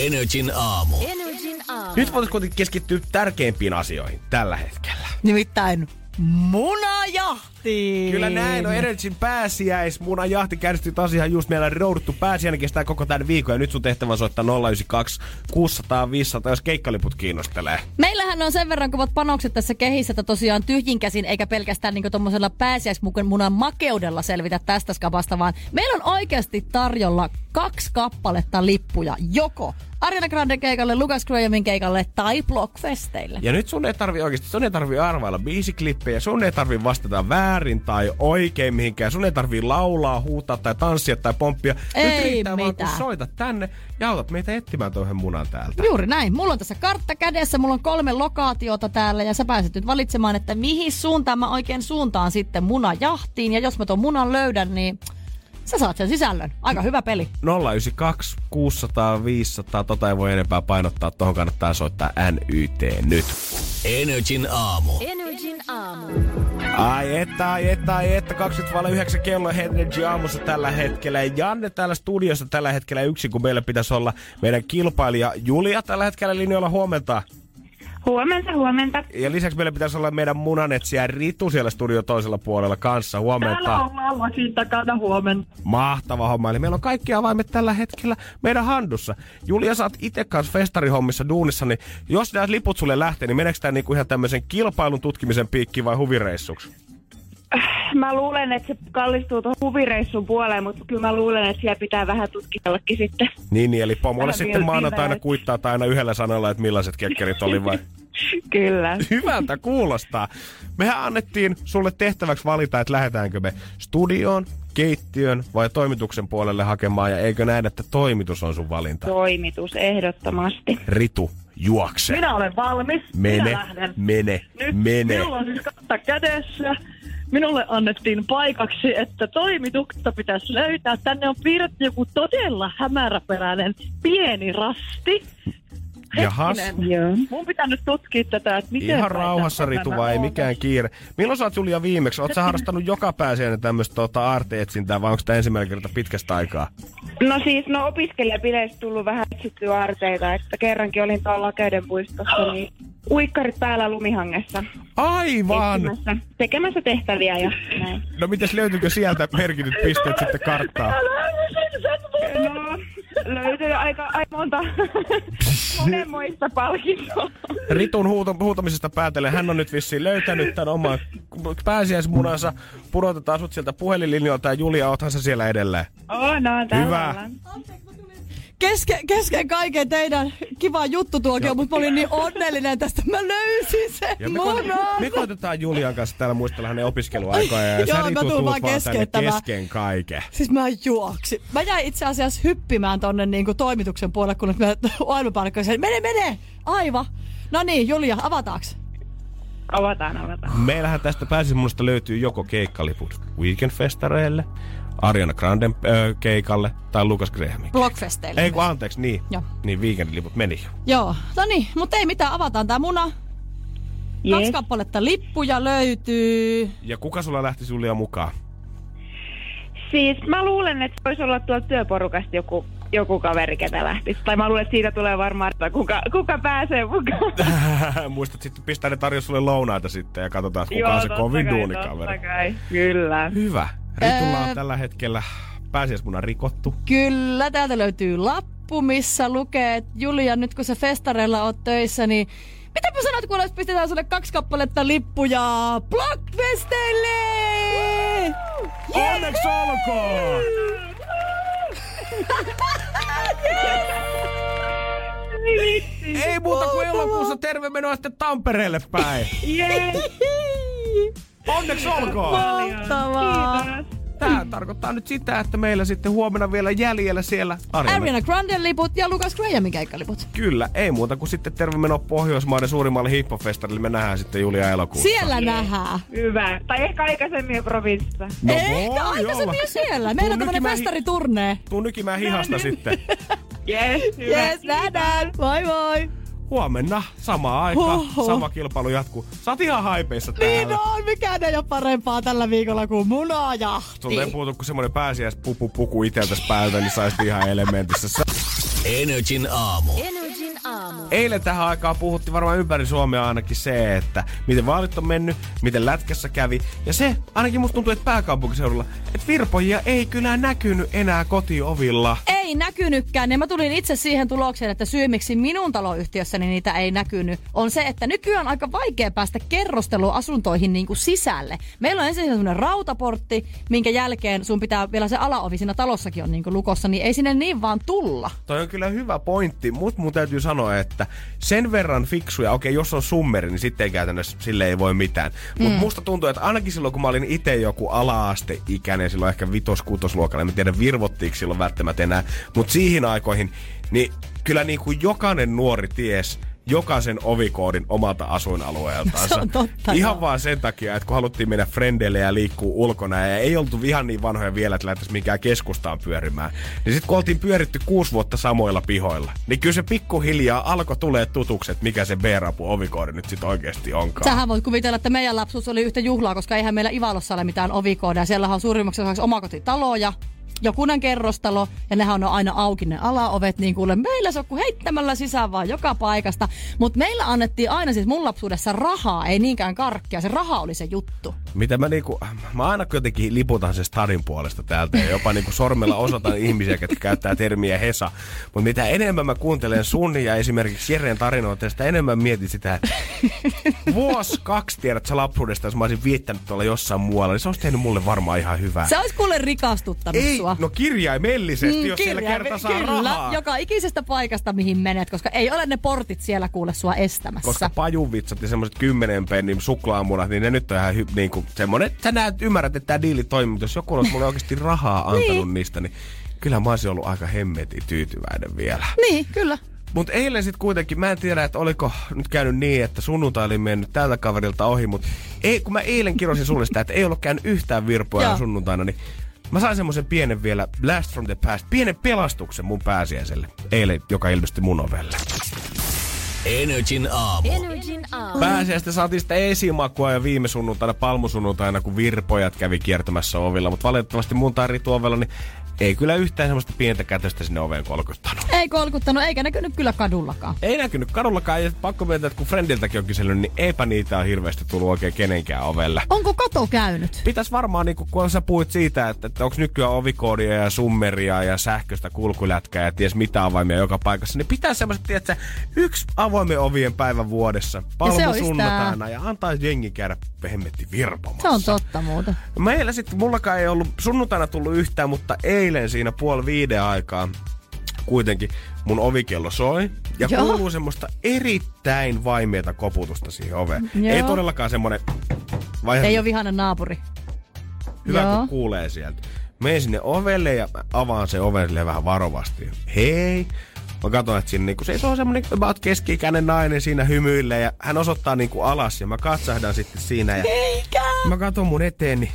NRJ:n aamu. Nyt voitaisiin kuitenkin keskittyä tärkeimpiin asioihin tällä hetkellä. Nimittäin munajahtiin. Kyllä näin, on NRJ:n pääsiäismunajahti käynnistyy taas ihan just. Meillä on rouduttu pääsiäinen kestää koko tämän viikon ja nyt sun tehtävä on soittaa 092 600 500, jos keikkaliput kiinnostelee. Meillähän on sen verran kovat panokset tässä kehissä, että tosiaan tyhjin käsin eikä pelkästään niinku tommosella pääsiäismunan makeudella selvitä tästä skabasta, vaan meillä on oikeasti tarjolla 2 kappaletta lippuja joko Ariana Grande keikalle, Lukas Grahamin keikalle tai Blockfesteille. Ja nyt sun ei tarvi oikeesti, sun ei tarvi arvailla biisiklippejä, sun ei tarvi vastata väärin tai oikein mihinkään, sun ei tarvi laulaa, huutaa tai tanssia tai pomppia. Ei nyt riittää mitään. Vaan kun soitat tänne ja autat meitä etsimään tuohon munan täältä. Juuri näin. Mulla on tässä kartta kädessä, mulla on 3 lokaatiota täällä ja sä pääset nyt valitsemaan, että mihin suuntaan mä oikein suuntaan sitten munajahtiin. Ja jos mä tuon munan löydän, niin sä saat sen sisällön. Aika hyvä peli. 092 600 500. Tota ei voi enempää painottaa. Tohon kannattaa soittaa NYT nyt. NRJ:n aamu. NRJ:n aamu. Ai että. 20.09 kello NRJ:n aamussa tällä hetkellä. Janne täällä studiossa tällä hetkellä yksin, kun meillä pitäisi olla meidän kilpailija Julia tällä hetkellä linjoilla. Huomenta. Huomenta. Ja lisäksi meillä pitäisi olla meidän munanetsijä Ritu siellä studio toisella puolella kanssa. Huomenta. Täällä on lallakin takana, huomenta. Mahtava homma. Eli meillä on kaikki avaimet tällä hetkellä meidän handussa. Julia, sä oot ite kanssa festarihommissa duunissa, niin jos nämä liput sulle lähtee, niin meneekö tää niinku ihan tämmöisen kilpailun tutkimisen piikkiin vai huvireissuksi? Mä luulen, että se kallistuu tuohon huvireissun puoleen, mutta kyllä mä luulen, että siellä pitää vähän tutkisellakin sitten. Niin, eli pomolle sitten maanantaina kuittaa tai aina yhdellä sanalla, että millaiset kekkerit oli vai? Kyllä. Hyvältä kuulostaa. Mehän annettiin sulle tehtäväksi valita, että lähdetäänkö me studioon, keittiön vai toimituksen puolelle hakemaan, ja eikö näin, että toimitus on sun valinta? Toimitus, ehdottomasti. Ritu, juokse. Minä olen valmis. Mene. Minulla on siis katta kädessä. Minulle annettiin paikaksi, että toimituksesta pitäisi löytää. Tänne on piirretty joku todella hämäräperäinen pieni rasti. Jahas. Mun pitää nyt tutkia tätä, että miten... Ihan rauhassa, Ritu, vai ei mikään kiire. Milloin sä oot, Julia, viimeksi? Oot sä harrastanut joka pääsiäinen tämmöistä aarteetsintää, vai onko tää ensimmäinen kerta pitkästä aikaa? No siis, opiskelijapileissä tullut vähän etsittyä aarteita, että kerrankin olin tuolla Lakeiden puistossa, niin... Uikkarit päällä lumihangessa. Aivan! Tekemässä tehtäviä ja näin. No mites, löytyykö sieltä merkityt pisteet sitten karttaan? No, löytyy aika monta monenmoista palkintoa. Ritun huutamisesta päätellen hän on nyt vissiin löytänyt tämän oman pääsiäismunansa. Pudotetaan sut sieltä puhelinlinjoilta ja Julia, oothan sä siellä edelleen? No täällä ollaan. Kesken kaiken teidän kiva juttu tuokin, mutta mä olin niin onnellinen tästä. Mä löysin sen munan. Me koitetaan Julian kanssa täällä muistella hänen opiskeluaikoja ja sä Ritu vaan kesken kaiken. Siis mä juoksin. Mä jäin itse asiassa hyppimään tonne niinku toimituksen puolelle, kun mä ailupalkkaan sen. Mene! Aivan. No niin, Julia, avataaks? Avataan. Meillähän tästä pääsiäismunasta löytyy joko keikkaliput weekendfestareille, Ariana Granden keikalle tai Lukas Grahamin. Blockfesteille. Ei kun anteeksi, niin. Joo. Niin viikendiliput meni. Joo. No niin, mutta ei mitään, avataan tää muna. Yes. 2 kappaletta lippuja löytyy. Ja kuka sulla lähti Julia mukaan? Siis mä luulen, että voisi olla tuolla työporukasta joku joku kaveri, ketä lähtisi. Tai mä luulen, että siitä tulee varmaan, että kuka pääsee mukaan. Muistat sitten pistää ne tarjoa sulle lounaita sitten ja katsotaan, kuka on se kovin duunikaveri. Kai. Kyllä. Hyvä. Ritulla on tällä hetkellä pääsiäismuna rikottu. Kyllä, täältä löytyy lappu, missä lukee, että Julia, nyt kun sä festareilla oot töissä, niin mitäpä sanot, kun olis pistetään sulle 2 kappaletta lippuja Blockfesteille! Onneksi olkoon! Ei muuta kuin elokuussa terve menoa sitten Tampereelle päin. Onneksi olkoon! Mahtavaa! Tää tarkoittaa nyt sitä, että meillä sitten huomenna vielä jäljellä siellä Ariana Grande liput ja Lukas Grahamin keikkaliput. Kyllä, ei muuta kuin sitten terve meno Pohjoismaiden suurimmalle hiphop-festarille. Me nähdään sitten Julia elokuussa. Siellä nähdään. Hyvä. Tai ehkä aikaisemmin provinssissa. No ehkä aikaisemmin jo siellä. Meillä on tämmönen festariturne. Tuu nykimään hihasta sitten. Yes, hyvä. Yes, nähdään. Moi moi. Huomenna, sama aika, sama kilpailu jatkuu. Sä oot ihan haipeissa täällä. Niin on, mikään ei ole parempaa tällä viikolla kuin munajahti. Sulta ei puutu, kun semmonen pääsiäispuku iteltäs päältä, niin saisit ihan elementissä. NRJ:n aamu. Eilen tähän aikaan puhuttiin varmaan ympäri Suomea ainakin se, että miten vaalit on mennyt, miten lätkässä kävi. Ja se, ainakin musta tuntuu, että pääkaupunkiseudulla, että virpojia ei kyllä näkynyt enää kotiovilla. Ei näkynytkään. Ja mä tulin itse siihen tulokseen, että syy miksi minun taloyhtiössäni niitä ei näkynyt, on se, että nykyään on aika vaikea päästä kerrosteluasuntoihin niin kuin sisälle. Meillä on ensin sellainen rautaportti, minkä jälkeen sun pitää vielä se alaovi siinä talossakin on niin kuin lukossa, niin ei sinne niin vaan tulla. Toi on kyllä hyvä pointti, mutta mun täytyy sanoa, että sen verran fiksuja, okei, jos on summeri, niin sitten ei käytännössä sille ei voi mitään. Mutta musta tuntuu, että ainakin silloin, kun mä olin itse joku ala-asteikäinen, silloin ehkä 5-6-luokalla, en tiedä virvottiinko silloin välttämättä enää, mutta siihen aikoihin, niin kyllä niin kuin jokainen nuori ties jokaisen ovikoodin omalta asuinalueeltaan. Se on totta. Ihan vaan sen takia, että kun haluttiin mennä frendeille ja liikkuu ulkona ja ei oltu ihan niin vanhoja vielä, että lähdettäisiin minkään keskustaan pyörimään. Niin sit kun oltiin pyöritty 6 vuotta samoilla pihoilla, niin kyllä se pikkuhiljaa alkoi tulee tutukset, mikä se B-rapu ovikoodi nyt sit oikeesti onkaan. Sähän voit kuvitella, että meidän lapsuus oli yhtä juhlaa, koska eihän meillä Ivalossa ole mitään ovikoodia. Siellähän on suurimmaksi osaksi omakotitaloja. Jokunen kerrostalo, ja nehän on aina auki ne alaovet, niin kuule, meillä se on kuin heittämällä sisään vaan joka paikasta. Mutta meillä annettiin aina siis mun lapsuudessa rahaa, ei niinkään karkkia, se raha oli se juttu. Mitä mä aina jotenkin liputan sen stadin puolesta täältä, ja jopa niinku sormella osoitan ihmisiä, jotka käyttää termiä Hesa. Mutta mitä enemmän mä kuuntelen sun ja esimerkiksi Jereen tarinoita, sitä enemmän mietin sitä, että 1-2 tiedät sä lapsuudesta, jos mä olisin viettänyt tuolla jossain muualla, niin se olisi tehnyt mulle varmaan ihan hyvää. Se olisi kuule rikastuttanut sua. No kirjaimellisesti, jos siellä kerta saa rahaa. Joka ikisestä paikasta, mihin menet, koska ei ole ne portit siellä kuule sua estämässä. Koska pajuvitsat ja semmoset 10 pennin suklaamunat, niin ne nyt on ihan niinku semmonen, sä näet, ymmärrät, että tää diili toimii. Jos joku on mulle oikeesti rahaa antanut niistä, niin kyllä mä oisin ollut aika hemmetin tyytyväinen vielä. Niin, kyllä. Mut eilen sit kuitenkin, mä en tiedä, että oliko nyt käynyt niin, että sunnuntai oli mennyt tältä kaverilta ohi, mut ei, kun mä eilen kirosin sulle sitä, että ei ollut käynyt yhtään virpoja sunnuntaina, niin mä sain semmosen pienen vielä blast from the past, pienen pelastuksen mun pääsiäiselle eilen, joka ilmestyi mun ovelle. NRJ:n aamu. Pääsiäistä saatiin sitä esimakua ja viime sunnuntaina, palmusunnuntaina, kun virpojat kävi kiertämässä ovilla. Mutta valitettavasti mun tai Ritu ovella, niin ei kyllä yhtään semmoista pientä kätöstä sinne oveen kolkuttanut. Ei kolkuttanut, eikä näkynyt kyllä kadullakaan. Ei näkynyt kadullakaan, ja pakko miettiä, että kun friendiltäkin on kysellyt, niin eipä niitä on hirveästi tullut oikein kenenkään ovella. Onko kato käynyt? Pitäis varmaan, niin kun sä puhuit siitä, että onko nykyään ovikoodia ja summeria ja sähköistä kulkulätkää ja ties mitä avaimia joka paikassa, niin pitää semmoiset, tiedätkö, yksi avoimen ovien päivän vuodessa, palmusunnuntaina, ja antaa jengi käydä hemmetti virpomassa. Se on totta muuta. Meillä sitten, mullakaan ei ollut sunnuntaina tullut yhtään, mutta eilen siinä 4:30 aikaa kuitenkin mun ovikello soi ja kuuluu semmoista erittäin vaimeata koputusta siihen oveen. Joo. Ei todellakaan semmoinen... Ei ole vihainen naapuri. Hyvä, kun kuulee sieltä. Menen sinne ovelle ja avaan sen oven vähän varovasti. Hei! Mä katson, että siinä niinku, se on semmonen about keski-ikäinen nainen siinä hymyille ja hän osoittaa niinku alas ja mä katsahdan sitten siinä ja eikä! Mä katson mun eteeni.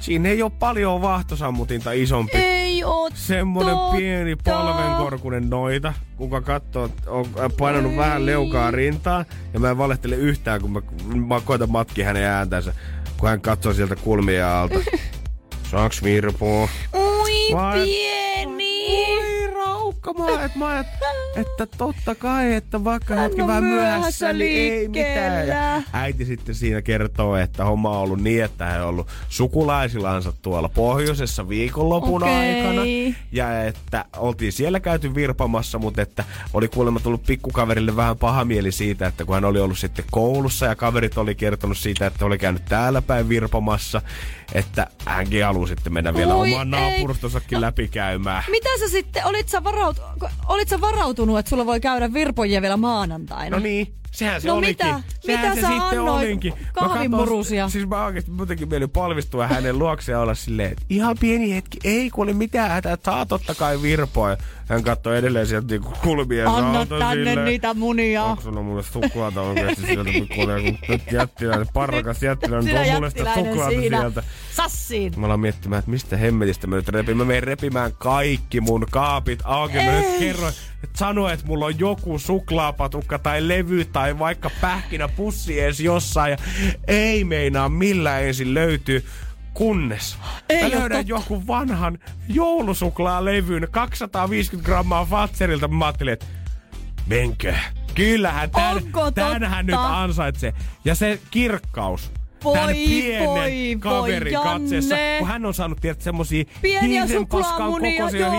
Siinä ei oo paljon vaahtosammutinta isompi. Ei oo semmonen totta. Pieni polvenkorkunen noita, kuka kattoo, on painanut vähän leukaa rintaan ja mä en valehtele yhtään, kun mä koitan matkia hänen ääntänsä, kun hän katsoo sieltä kulmien alta. Saaks virpoa? Ui, pieni! Oi, että totta kai, että vaikka hetki vähän myöhässä, niin ei mitään. Ja äiti sitten siinä kertoo, että homma on ollut niin, että hän on ollut sukulaisillansa tuolla pohjoisessa viikonlopun aikana. Ja että oltiin siellä käyty virpamassa, mutta että oli kuulemma tullut pikkukaverille vähän paha mieli siitä, että kun hän oli ollut sitten koulussa ja kaverit oli kertonut siitä, että oli käynyt täällä päin virpamassa, että hänkin haluaa sitten mennä vielä oman naapurustossakin läpikäymään. Mitä sä sitten, olit sä varautunut, että sulla voi käydä virpojia vielä maanantaina? No niin. Sehän se olikin. Sehän se sitten olikin. Kahvinmurusia. Siis mä oikeesti muutenkin mieli palvistua hänen luokseen ja olla silleen, että ihan pieni hetki, ei kun oli mitään hätää, saa totta kai virpoa. Hän katsoi edelleen sieltä niinku kulmia. Anna tänne silleen, niitä munia. Onko sulla mulle suklaata oikeesti sieltä, kun oli jättiläinen, parrakas jättiläinen, tuo mulle sitä suklaata sieltä. Sassiin! Mä aloin miettimään, että mistä hemmetistä mä nyt repin. Mä menen repimään kaikki mun kaapit auki. Mä nyt kerroin, että sano, että mulla on joku suklaapatukka tai levy tai vaikka pähkinäpussi ees jossain ja ei meinaa millään ensin löytyy, kunnes mä löydän joku vanhan joulusuklaalevyn 250 grammaa Fatserilta. Mä ajattelin, että menkö? Kyllähän tänhän nyt ansaitsee. Ja se kirkkaus. Tämän pienen kaverin katseessa, kun hän on saanut tietysti semmosia hiisen paskan kokoisia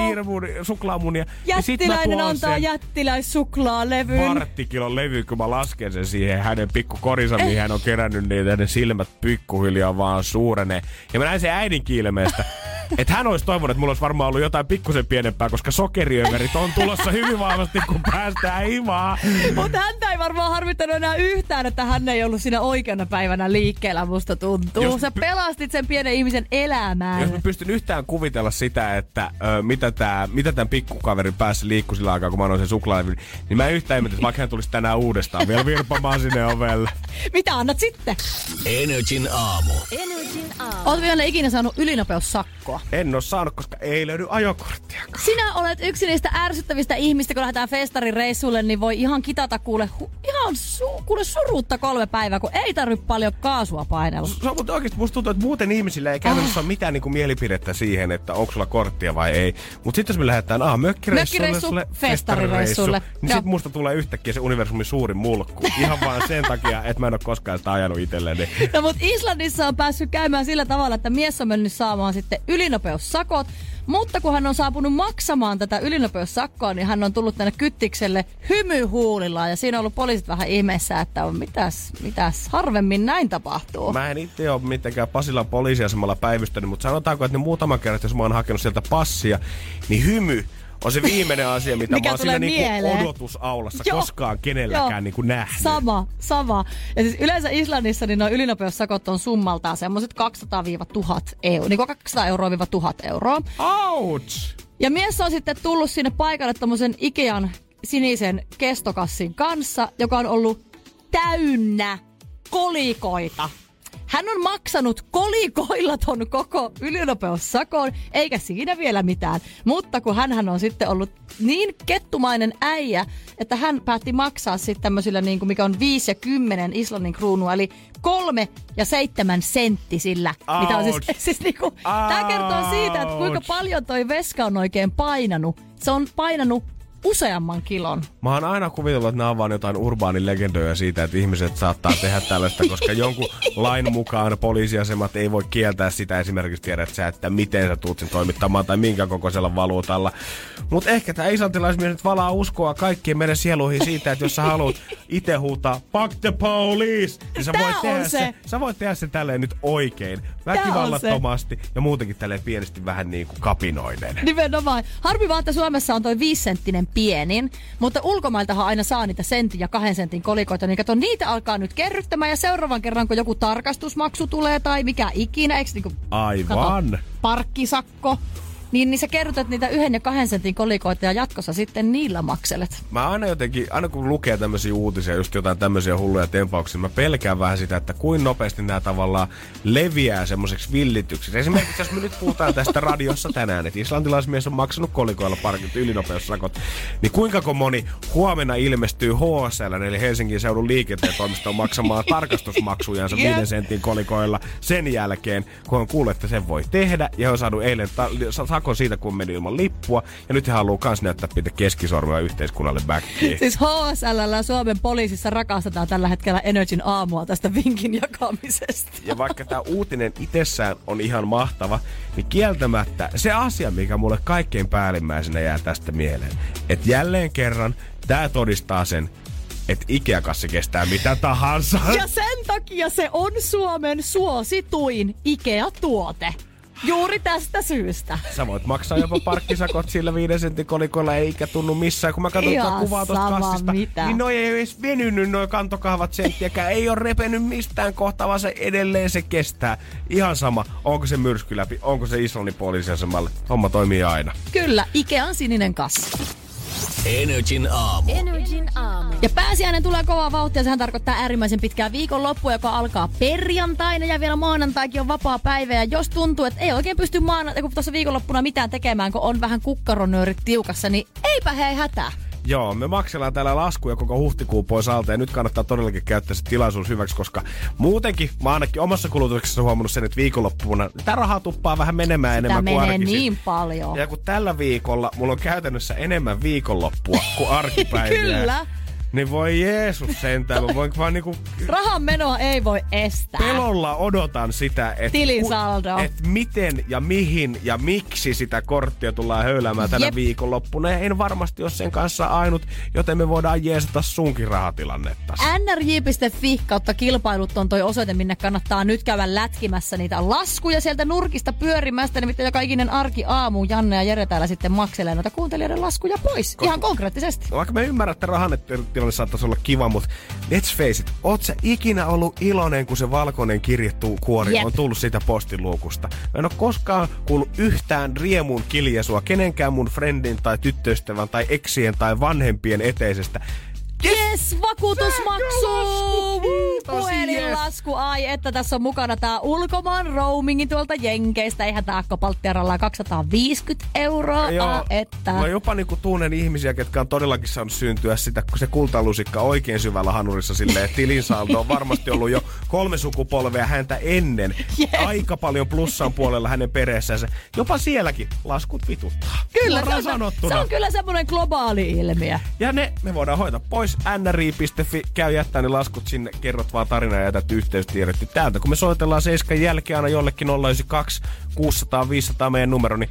suklaamunia. Jättiläinen antaa jättiläissuklaalevyyn. Varttikilon levy, kun mä lasken sen siihen hänen pikkukorinsa, mihin hän on kerännyt niitä, ja ne silmät pikkuhiljaa vaan suurenee. Ja mä näin sen äidinkin ilmeestä. Että hän olisi toivonut, että mulla olisi varmaan ollut jotain pikkusen pienempää, koska sokeriöverit on tulossa hyvin vahvasti, kun päästään himaan. Mutta häntä ei varmaan harmittanut enää yhtään, että hän ei ollut siinä oikeana päivänä liikkeellä, musta tuntuu. Sä pelastit sen pienen ihmisen elämään. Jos mä pystyn yhtään kuvitella sitä, että mitä tämän pikkukaverin päässä liikkui sillä aikaa, kun mä annoin sen suklaalevyn, niin mä en yhtään ihmettä, että vaikka hän tulisi tänään uudestaan vielä virpamaan sinne ovelle. Mitä annat sitten? NRJ:n aamu. Oletko Janne ikinä saanut ylinopeussakkoa? En oo saanut, koska ei löydy ajokorttiakaan. Sinä olet yksi niistä ärsyttävistä ihmistä, kun lähdetään festarireissulle, niin voi ihan kitata kuule surutta 3 päivää, kun ei tarvi paljon kaasua painella. Mutta oikeesti musta tuntuu, että muuten ihmisillä ei käytännössä ole mitään niinku mielipidettä siihen, että onko sulla korttia vai ei. Mut sit jos me lähdetään mökkireissulle, festarireissulle, niin sit musta tulee yhtäkkiä se universumin suurin mulkku. Ihan vaan sen takia, että mä en oo koskaan sitä ajanut itselleni. No mut Islannissa on päässyt käymään sillä tavalla, että mies on mennyt saamaan sitten ylinopeussakot, mutta kun hän on saapunut maksamaan tätä ylinopeussakkoa, niin hän on tullut tänne kyttikselle hymyhuulillaan. Ja siinä on ollut poliisit vähän ihmeessä, että mitäs harvemmin näin tapahtuu. Mä en itse ole mitenkään Pasilan poliisiasemalla päivystänyt, mutta sanotaanko, että ne muutaman kerran, jos mä oon hakenut sieltä passia, niin hymy on se viimeinen asia, mitä mä oon siinä niinku odotusaulassa koskaan kenelläkään niinku nähnyt. Sama. Ja siis yleensä Islannissa niin nuo ylinopeussakot on summaltaan semmoiset 200-1 000 euroa. Niin 200 €–1 000 €. Ouch! Ja mies on sitten tullut sinne paikalle tommosen Ikean sinisen kestokassin kanssa, joka on ollut täynnä kolikoita. Hän on maksanut kolikoilla ton koko ylinopeussakon, eikä siinä vielä mitään. Mutta kun hänhän on sitten ollut niin kettumainen äijä, että hän päätti maksaa sitten tämmöisillä, niin kuin mikä on 5 ja 10 Islannin kruunua, eli 3 ja 7 senttisillä. Mitä on siis niinku, tää kertoo siitä, että kuinka paljon toi veska on oikein painanut. Se on painanut useamman kilon. Mä oon aina kuvitellut, että nää on vaan jotain urbaanilegendoja siitä, että ihmiset saattaa tehdä tällaista, koska jonkun lain mukaan poliisiasemat ei voi kieltää sitä esimerkiksi tiedätkö, että miten sä tuut sen toimittamaan tai minkä kokoisella valuutalla. Mutta ehkä tää islantilaismies nyt valaa uskoa kaikkien meidän sieluihin siitä, että jos sä haluat itse huutaa fuck the police, niin sä voit tehdä sen tälleen nyt oikein. Väkivallattomasti ja muutenkin tälleen pienesti vähän niin kuin kapinoinen. Nimenomaan. Harmi vaan, että Suomessa on toi 5-senttinen pienin, mutta ulkomailtahan aina saa niitä sentin ja 2 sentin kolikoita, niin kato, niitä alkaa nyt kerryttämään ja seuraavan kerran, kun joku tarkastusmaksu tulee tai mikä ikinä, eikö niinku aivan kato, parkkisakko, niin sä kerrytät niitä 1 ja 2 sentin kolikoita ja jatkossa sitten niillä makselet. Mä aina jotenkin, aina kun lukee tämmöisiä uutisia, just jotain tämmöisiä hulluja tempauksia, mä pelkään vähän sitä, että kuin nopeasti nämä tavallaan leviää semmoiseksi villityksiksi. Esimerkiksi jos me nyt puhutaan tästä radiossa tänään, että islantilaismies on maksanut kolikoilla parkit ylinopeussakot, niin kuinka moni huomenna ilmestyy HSL, eli Helsingin seudun liikenteentoimistoon maksamaan tarkastusmaksujansa 5 sentin kolikoilla sen jälkeen, kun on kuullut, että sen voi tehdä ja on saanut eilen sakon siitä, kun meni ilman lippua. Ja nyt he haluaa myös näyttää pientä keskisormia yhteiskunnalle backiin. Siis HSL Suomen poliisissa rakastetaan tällä hetkellä NRJ:n aamua tästä vinkin jakamisesta. Ja vaikka tämä uutinen itsessään on ihan mahtava, niin kieltämättä se asia, mikä mulle kaikkein päällimmäisenä jää tästä mieleen, että jälleen kerran tämä todistaa sen, että Ikea-kassi kestää mitä tahansa. Ja sen takia se on Suomen suosituin Ikea-tuote. Juuri tästä syystä. Sä voit maksaa jopa parkkisakot sillä 5 sentin kolikolla, eikä tunnu missään. Kun mä katson tuota kuvaa tuosta kassista, mitä. Niin noi ei ole edes venynyt, noi kantokahvat senttiäkään. Ei ole repenyt mistään kohtaa, vaan se edelleen se kestää. Ihan sama, onko se myrsky läpi, onko se Islannin poliisiasemalle. Homma toimii aina. Kyllä, Ikean sininen kassi. NRJ:n aamu. Ja pääsiäinen tulee kovaa vauhtia. Sehän tarkoittaa äärimmäisen pitkää viikonloppua, joka alkaa perjantaina ja vielä maanantaikin on vapaa päivä. Ja jos tuntuu, että ei oikein pysty tuossa viikonloppuna mitään tekemään, kun on vähän kukkaronöörit tiukassa, niin eipä hei hätää. Joo, me maksellaan täällä laskuja koko huhtikuun pois alta ja nyt kannattaa todellakin käyttää se tilaisuus hyväksi, koska muutenkin mä ainakin omassa kulutuksessa huomannut sen, että viikonloppuna tää rahaa tuppaa vähän menemään sitä enemmän kuin arkisin. Sitä menee niin paljon. Ja kun tällä viikolla mulla on käytännössä enemmän viikonloppua kuin arkipäivää. Kyllä. Niin voi Jeesus sentään, mä voin vaan niinku... Rahan menoa ei voi estää. Pelolla odotan sitä, että miten ja mihin ja miksi sitä korttia tullaan höyläämään tänä viikonloppuna. Ja en varmasti ole sen kanssa ainut, joten me voidaan jeesata sunkin rahatilannetta. nrj.fi/kilpailut on toi osoite, minne kannattaa nyt käydä lätkimässä niitä laskuja sieltä nurkista pyörimästä. Nimittäin joka ikinen arki aamu Janne ja Jere täällä sitten makselee noita kuuntelijoiden laskuja pois. Ihan konkreettisesti. No, vaikka me ymmärrätte rahan saattaisi olla kiva, mutta let's face it, oot sä ikinä ollut iloinen, kun se valkoinen kirjattu kuori on tullut siitä postiluukusta? Mä en oo koskaan kuullut yhtään riemun kiljesua kenenkään mun friendin tai tyttöystävän tai eksien tai vanhempien eteisestä. Yes, vakuutusmaksu! Puhelinlasku, ai että tässä on mukana tää ulkomaan roamingi tuolta Jenkeistä. Eihän tää akkopalttiaralla 250 €, että... Mä jopa niinku tunnen ihmisiä, ketkä on todellakin saanut syntyä sitä, kun se kultalusikka oikein syvällä hanurissa silleen, että tilinsaldo on varmasti ollut jo 3 sukupolvea häntä ennen. Yes. Aika paljon plussan puolella hänen pereessänsä. Jopa sielläkin laskut vituttaa. Kyllä, se on kyllä semmonen globaali ilmiö. Ja ne me voidaan hoitaa pois. nri.fi, käy jättää ne laskut sinne, kerrot vaan tarinaa ja jätät yhteystiedetti täältä. Kun me soitellaan 7 jälkeen aina jollekin 092 600 500 meidän numero, niin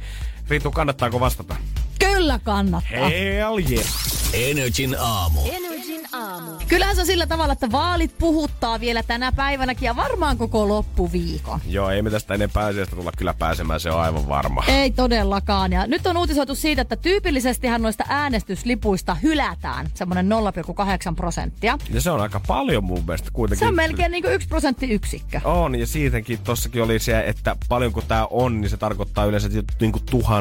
Ritu, kannattaako vastata? Kyllä kannattaa. Hell yeah. NRJ:n aamu. Kyllähän se on sillä tavalla, että vaalit puhuttaa vielä tänä päivänäkin ja varmaan koko loppuviikon. Joo, ei me tästä enempää asiasta tulla kyllä pääsemään, se on aivan varma. Ei todellakaan. Ja nyt on uutisoitu siitä, että tyypillisestihan noista äänestyslipuista hylätään semmoinen 0,8%. Ja se on aika paljon mun mielestä kuitenkin. Se on melkein niin kuin 1 prosenttiyksikkö. On, ja siitäkin tossakin oli se, että paljonko tää on, niin se tarkoittaa yleensä niin kuin 1,000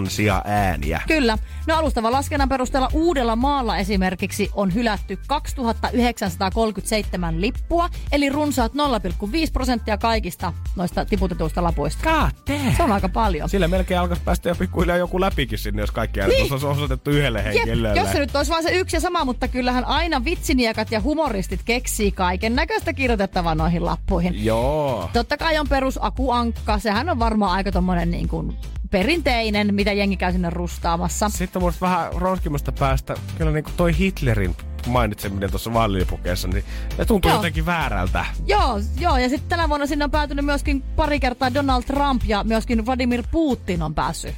ääniä. Kyllä. No alustavan laskennan perusteella Uudellamaalla esimerkiksi on hylätty 2937 lippua, eli runsaat 0,5% kaikista noista tiputetuista lapuista. Kaatee! Se on aika paljon. Sillä melkein alkaisi päästä jo pikkuhiljaa joku läpikin sinne, jos kaikki äänet olisi osoitettu yhdelle henkilölle. Jos se nyt olisi vaan se yksi ja sama, mutta kyllähän aina vitsiniekat ja humoristit keksii kaiken näköistä kirjoitettavaa noihin lappuihin. Joo. Totta kai on perus akuankka, sehän on varmaan aika tommonen niin kuin perinteinen, mitä jengi käy sinne rustaamassa. Sitten musta vähän ronskimasta päästä, kyllä niin kuin toi Hitlerin mainitseminen tuossa vaalilipukeessa, niin se tuntuu jotenkin väärältä. Joo, ja sitten tänä vuonna sinne on päätynyt myöskin pari kertaa Donald Trump ja myöskin Vladimir Putin on päässyt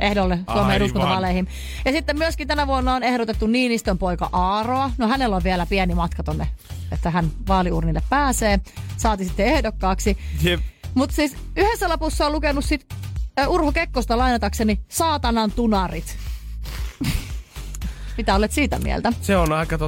ehdolle Suomen eduskuntavaaleihin. Ja sitten myöskin tänä vuonna on ehdotettu Niinistön poika Aaroa. No hänellä on vielä pieni matka tonne, että hän vaaliurnille pääsee. Saati sitten ehdokkaaksi. Mutta siis yhdessä lapussa on lukenut sit Urho Kekkosta lainatakseni saatanan tunarit. Mitä olet siitä mieltä? Se on aika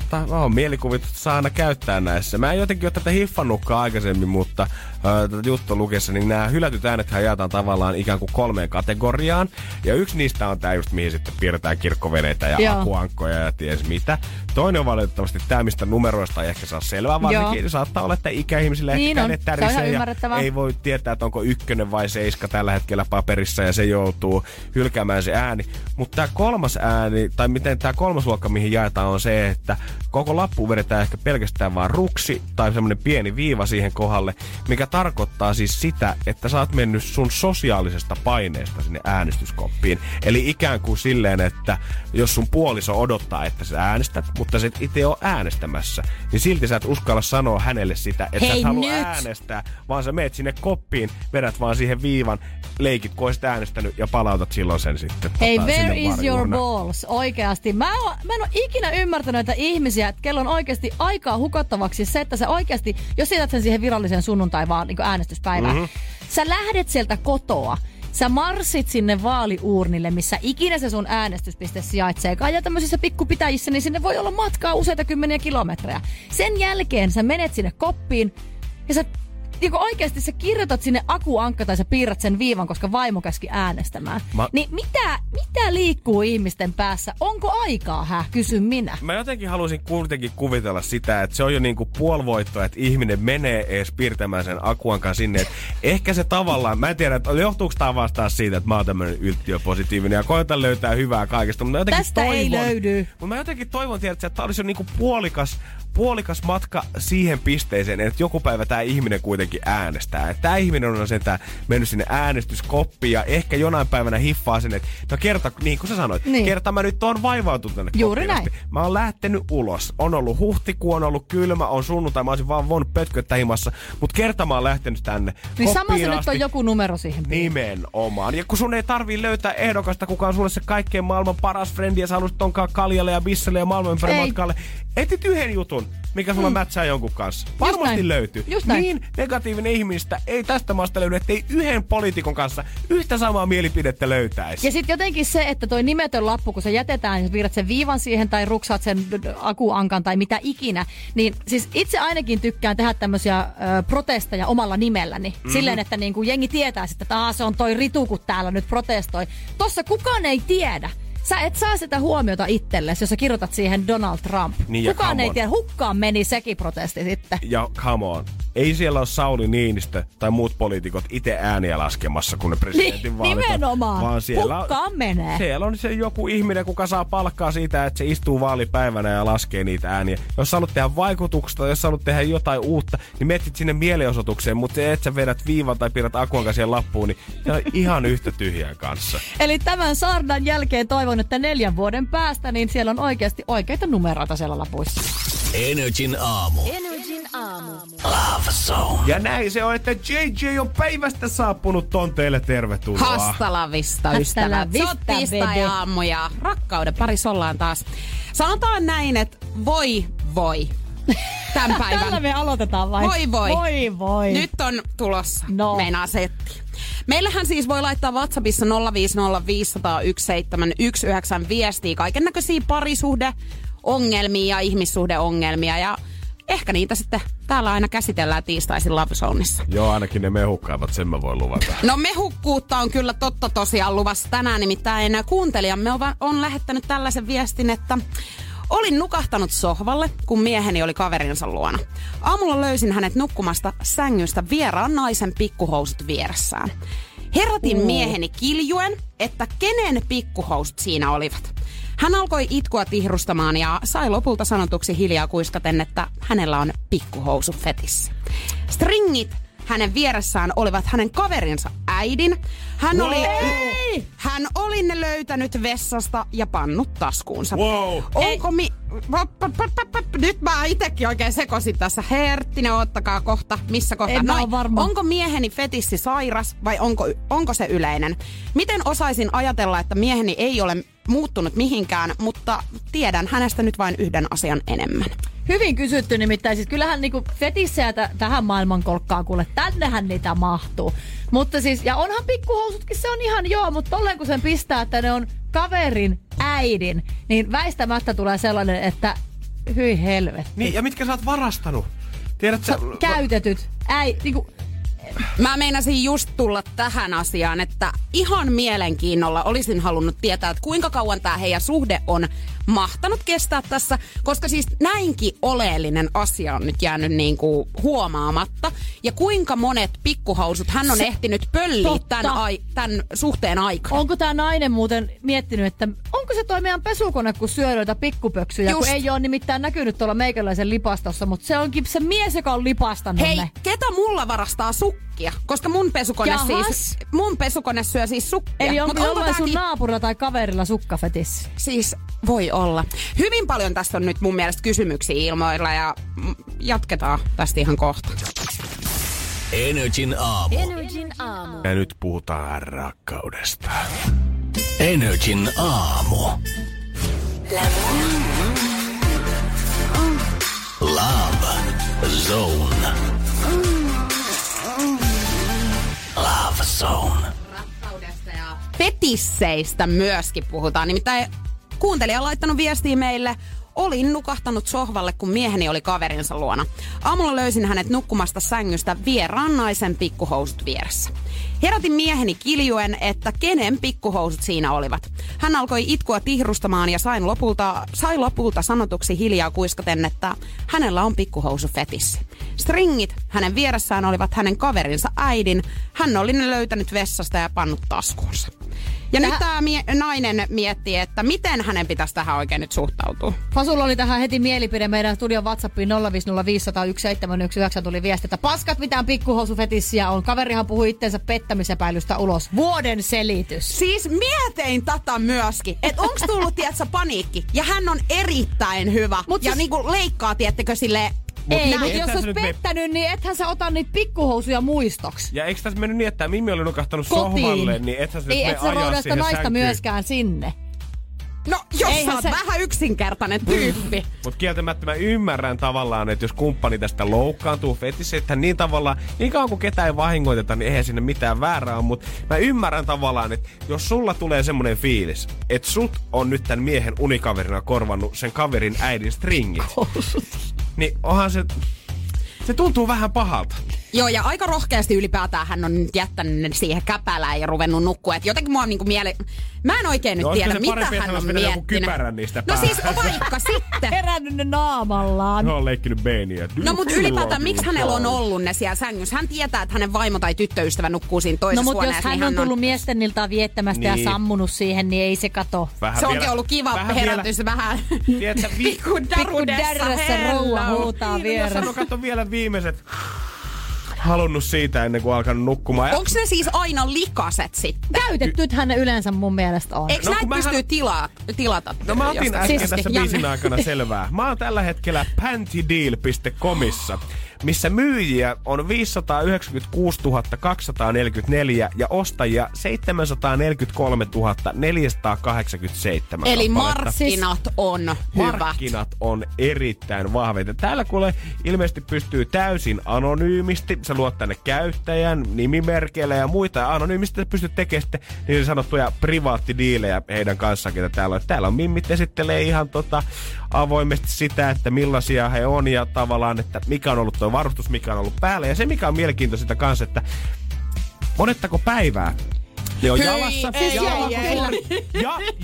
mielikuvit saa aina käyttää näissä. Mä en jotenkin ole tätä hiffannutkaan aikaisemmin, mutta tätä juttua lukessa, niin nämä hylätyt äänethän jaetaan tavallaan ikään kuin 3 kategoriaan. Ja yksi niistä on tää just, mihin sitten piirretään kirkkoveneitä ja akuankkoja ja ties mitä. Toinen on valitettavasti tää, mistä numeroista ei ehkä saa selvää, vaan saattaa olla, että ikäihmisille niin ehkä tärisee ja ei voi tietää, että onko 1 vai 7 tällä hetkellä paperissa ja se joutuu hylkäämään se ääni. Mutta tää kolmas ääni, tai miten tää kolmas kolmasluokka, mihin jaetaan, on se, että koko lappu vedetään ehkä pelkästään vaan ruksi tai semmoinen pieni viiva siihen kohdalle, mikä tarkoittaa siis sitä, että sä oot mennyt sun sosiaalisesta paineesta sinne äänestyskoppiin. Eli ikään kuin silleen, että jos sun puoliso odottaa, että sä äänestät, mutta sä et itse ole äänestämässä, niin silti sä et uskalla sanoa hänelle sitä, että sä et halua äänestää, vaan sä meet sinne koppiin, vedät vaan siihen viivan, leikit, kun olisit äänestänyt ja palautat silloin sen sitten. Hei, where is your balls? Oikeasti. Mä en ole ikinä ymmärtänyt näitä ihmisiä, että kello on oikeasti aikaa hukattavaksi se, että sä oikeasti, jos jätät sen siihen viralliseen sunnuntai vaan niin äänestyspäivään, sä lähdet sieltä kotoa. Sä marssit sinne vaaliuurnille, missä ikinä se sun äänestyspiste sijaitseekaan. Ja tämmöisissä pikkupitäjissä, niin sinne voi olla matkaa useita kymmeniä kilometrejä. Sen jälkeen sä menet sinne koppiin ja sä niin oikeasti sä kirjoitat sinne akuankka tai sä piirrät sen viivan, koska vaimo käski äänestämään. Niin mitä liikkuu ihmisten päässä? Onko aikaa, kysyn minä. Mä jotenkin haluaisin kuitenkin kuvitella sitä, että se on jo niinku puolivoitto, että ihminen menee edes piirtämään sen akuankan sinne. Et ehkä se tavallaan, mä en tiedä, että johtuuko tämä vastaan siitä, että mä oon tämmönen yltiöpositiivinen ja koitan löytää hyvää kaikesta. Mutta tästä toivon, ei löydy. Mutta mä jotenkin toivon, tiedätkö, että tää olisi jo niinku puolikas matka siihen pisteeseen, että joku päivä tämä ihminen kuitenkin äänestää. Tämä ihminen on sentään mennyt sinne äänestyskoppiin ja ehkä jonain päivänä hiffaa sen, että no kerta, niin kuin sä sanoit, niin. Kerta mä nyt oon vaivautunut tänne koppiin asti. Mä oon lähtenyt ulos. On ollut huhtikuu, on ollut kylmä, on sunnuntai, mä oisin vaan voinut pötköttää himassa, mutta kerta mä oon lähtenyt tänne niin koppiin asti. Nyt on joku numero siihen. Nimenomaan. Ja kun sun ei tarvii löytää ehdokasta, kuka on sulle se kaikkein maailman paras frendi ja sä haluaisit tonkaan kaljalle ja bisselle ja maailman ympäri matkalle. Etit yhden jutun, mikä sulla mätsää jonkun kanssa. Varmasti löytyy. Niin negatiivinen ihmistä ei tästä maasta löydy, ettei yhden poliitikon kanssa yhtä samaa mielipidettä löytäisi. Ja sitten jotenkin se, että toi nimetön lappu, kun se jätetään, ja viirrät sen viivan siihen tai ruksaat sen akuankan tai mitä ikinä, niin siis itse ainakin tykkään tehdä tämmöisiä protesteja omalla nimelläni. Silleen, että niin kun jengi tietää sitten, että se on toi Ritu, kun täällä nyt protestoi. Tossa kukaan ei tiedä. Sä et saa sitä huomiota itsellesi, jos sä kirjoitat siihen Donald Trump. Niin kukaan ei tiedä, hukkaan meni sekin protesti sitten. Ja come on. Ei siellä ole Sauli Niinistö tai muut poliitikot itse ääniä laskemassa, kun ne presidentin vaalitaan. Nimenomaan. Hukkaan menee. Siellä on se joku ihminen, kuka saa palkkaa siitä, että se istuu vaalipäivänä ja laskee niitä ääniä. Jos sä haluat tehdä vaikutuksesta, jos sä haluat tehdä jotain uutta, niin mietit sinne mielenosoitukseen, mutta et sä vedät viivan tai piirrät akuankaan siihen lappuun, niin se on ihan yhtä tyhjää kanssa. Eli tämän saarnan jälkeen toivon, että 4 vuoden päästä, niin siellä on oikeasti oikeita numeroita siellä lapuissa. NRJ:n aamu. Love Zone. Ja näin se on, että JJ on päivästä saapunut tonteille, tervetuloa. Hastalavista, ystävät. Se on tiistai-aamu ja rakkauden parissa ollaan taas. Sanotaan näin, että voi. Tän päivän. Tällä me aloitetaan vai? Voi. Nyt on tulossa. No. Meinaa setti. Meillähän siis voi laittaa WhatsAppissa 050501719 viestiä. Kaikennäköisiä parisuhdeongelmia ja ihmissuhdeongelmia ja ehkä niitä sitten täällä aina käsitellään tiistaisin Love Zoneissa. Joo, ainakin ne mehukkaavat, sen mä voin luvata. No mehukkuutta on kyllä totta tosiaan luvassa tänään, nimittäin kuuntelijamme on lähettänyt tällaisen viestin, että olin nukahtanut sohvalle, kun mieheni oli kaverinsa luona. Aamulla löysin hänet nukkumasta sängystä vieraan naisen pikkuhousut vieressään. Herätin mieheni kiljuen, että kenen pikkuhousut siinä olivat. Hän alkoi itkua tihrustamaan ja sai lopulta sanotuksi hiljaa kuiskaten, että hänellä on pikkuhousu fetissi. Stringit hänen vieressään olivat hänen kaverinsa äidin. Hän oli ne löytänyt vessasta ja pannut taskuunsa. Wow. Onko nyt mä itekin oikein sekoisin tässä. Herttinen, ottakaa kohta. Missä kohta? Onko mieheni fetissi sairas vai onko se yleinen? Miten osaisin ajatella, että mieheni ei ole muuttunut mihinkään, mutta tiedän hänestä nyt vain yhden asian enemmän. Hyvin kysytty nimittäin. Siis kyllähän niinku fetissejä tähän maailmankolkkaan kuule. Tännehän niitä mahtuu. Mutta siis, ja onhan pikkuhousutkin, se on ihan joo, mutta tolleen kun sen pistää, että ne on kaverin äidin, niin väistämättä tulee sellainen, että hyi helvetti. Niin, ja mitkä sä oot varastanut? Tiedät sä... Käytetyt. Mä meinasin just tulla tähän asiaan, että ihan mielenkiinnolla olisin halunnut tietää, että kuinka kauan tää heidän suhde on mahtanut kestää tässä, koska siis näinkin oleellinen asia on nyt jäänyt niin kuin huomaamatta. Ja kuinka monet pikkuhausut hän on ehtinyt pölliä tämän suhteen aikana. Onko tämä nainen muuten miettinyt, että onko se toi meidän pesukone, kun syö noita pikkupöksyjä, kun ei ole nimittäin näkynyt tuolla meikäläisen lipastossa, mutta se onkin se mies, joka on lipastanut. Hei, ne. Ketä mulla varastaa sukkia? Koska mun pesukone syö siis sukkia. Eli onko jollain sun naapurilla tai kaverilla sukkafetis? Siis voi olla. Hyvin paljon tästä on nyt mun mielestä kysymyksiä ilmoilla ja jatketaan tästä ihan kohta. NRJ:n aamu. Ja nyt puhutaan rakkaudesta. NRJ:n aamu. Love Zone. Love Zone. Rakkaudesta ja fetisseistä myöskin puhutaan. Nimittäin kuuntelija on laittanut viestiä meille. Olin nukahtanut sohvalle, kun mieheni oli kaverinsa luona. Aamulla löysin hänet nukkumasta sängystä vieraan naisen pikkuhousut vieressä. Herätin mieheni kiljuen, että kenen pikkuhousut siinä olivat. Hän alkoi itkua tihrustamaan ja sai lopulta sanotuksi hiljaa kuiskaten, että hänellä on pikkuhousufetissi. Stringit hänen vieressään olivat hänen kaverinsa äidin. Hän oli ne löytänyt vessasta ja pannut taskuunsa. Ja nyt tämä nainen miettii, että miten hänen pitäisi tähän oikein nyt suhtautua. Fasulla oli tähän heti mielipide meidän studion WhatsAppiin 050501719 tuli viesti, että paskat mitään pikkuhousufetissiä on. Kaverihan puhui itsensä pettämisepäilystä ulos. Vuoden selitys. Siis mietin tätä myöskin, että onko tullut tietsä paniikki ja hän on erittäin hyvä mut ja siis niinku leikkaa tiettekö silleen. Ei, mutta jos olis pettänyt, niin ethän sä ota niitä pikkuhousuja muistoksi. Ja eikö tässä mennyt niin, että Mimmi oli nukahtanut sohvalle, niin ethän sä nyt me ajaa siihen naista myöskään sinne. No, jos eihän sä oot vähän yksinkertainen tyyppi. Mutta kieltämättä mä ymmärrän tavallaan, että jos kumppani tästä loukkaantuu fetisseistä, niin tavallaan, niin kauan kun ketään ei vahingoiteta, niin eihän sinne mitään väärää ole. Mutta mä ymmärrän tavallaan, että jos sulla tulee semmoinen fiilis, että sut on nyt tämän miehen unikaverina korvannut sen kaverin äidin stringit. Niin onhan se tuntuu vähän pahalta. Joo, ja aika rohkeasti ylipäätään hän on nyt jättänyt siihen käpälään ja ruvennut nukkua. Et jotenkin mua on niinku mä en oikein nyt tiedä, mitä hän on miettinyt. No siis vaikka sitten. Herännyt ne naamallaan. No on leikkinyt beeniä. No mut ylipäätään, miksi hänellä on ollut ne siellä sängyssä? Hän tietää, että hänen vaimo tai tyttöystävä nukkuu siinä toisessa huoneessa. No mut jos hän on tullut miesten iltaan viettämästä niin, ja sammunut siihen, niin ei se kato. Vähän se onkin vielä, ollut kiva herätys vähän. Pikku därressä roua huutaa vieressä. Sano, kato vielä viimeiset. Halunnut siitä ennen kuin alkanut nukkumaan. Onko ne siis aina likaset sitten? Käytettythän ne yleensä mun mielestä on. Eikö näitä pystyy tilata? No mä otin äsken tässä biisin aikana selvää. Mä oon tällä hetkellä Pantydeal.comissa, missä myyjiä on 596 244 ja ostajia 743 487. Eli markkinat on hyvät. Markkinat on erittäin vahvet. Täällä kuule ilmeisesti pystyy täysin anonyymisti. Sä luot tänne käyttäjän, nimimerkeillä ja muita anonyymisti. Pystyt tekemään sitten niin sanottuja privaattidiilejä heidän kanssaan, ketä täällä on. Täällä on mimmit esittelee ihan avoimesti sitä, että millaisia he on ja tavallaan, että mikä on ollut tuo varustus, mikä on ollut päällä. Ja se, mikä on mielenkiintoista kanssa, että monettako päivää ne on jalassa.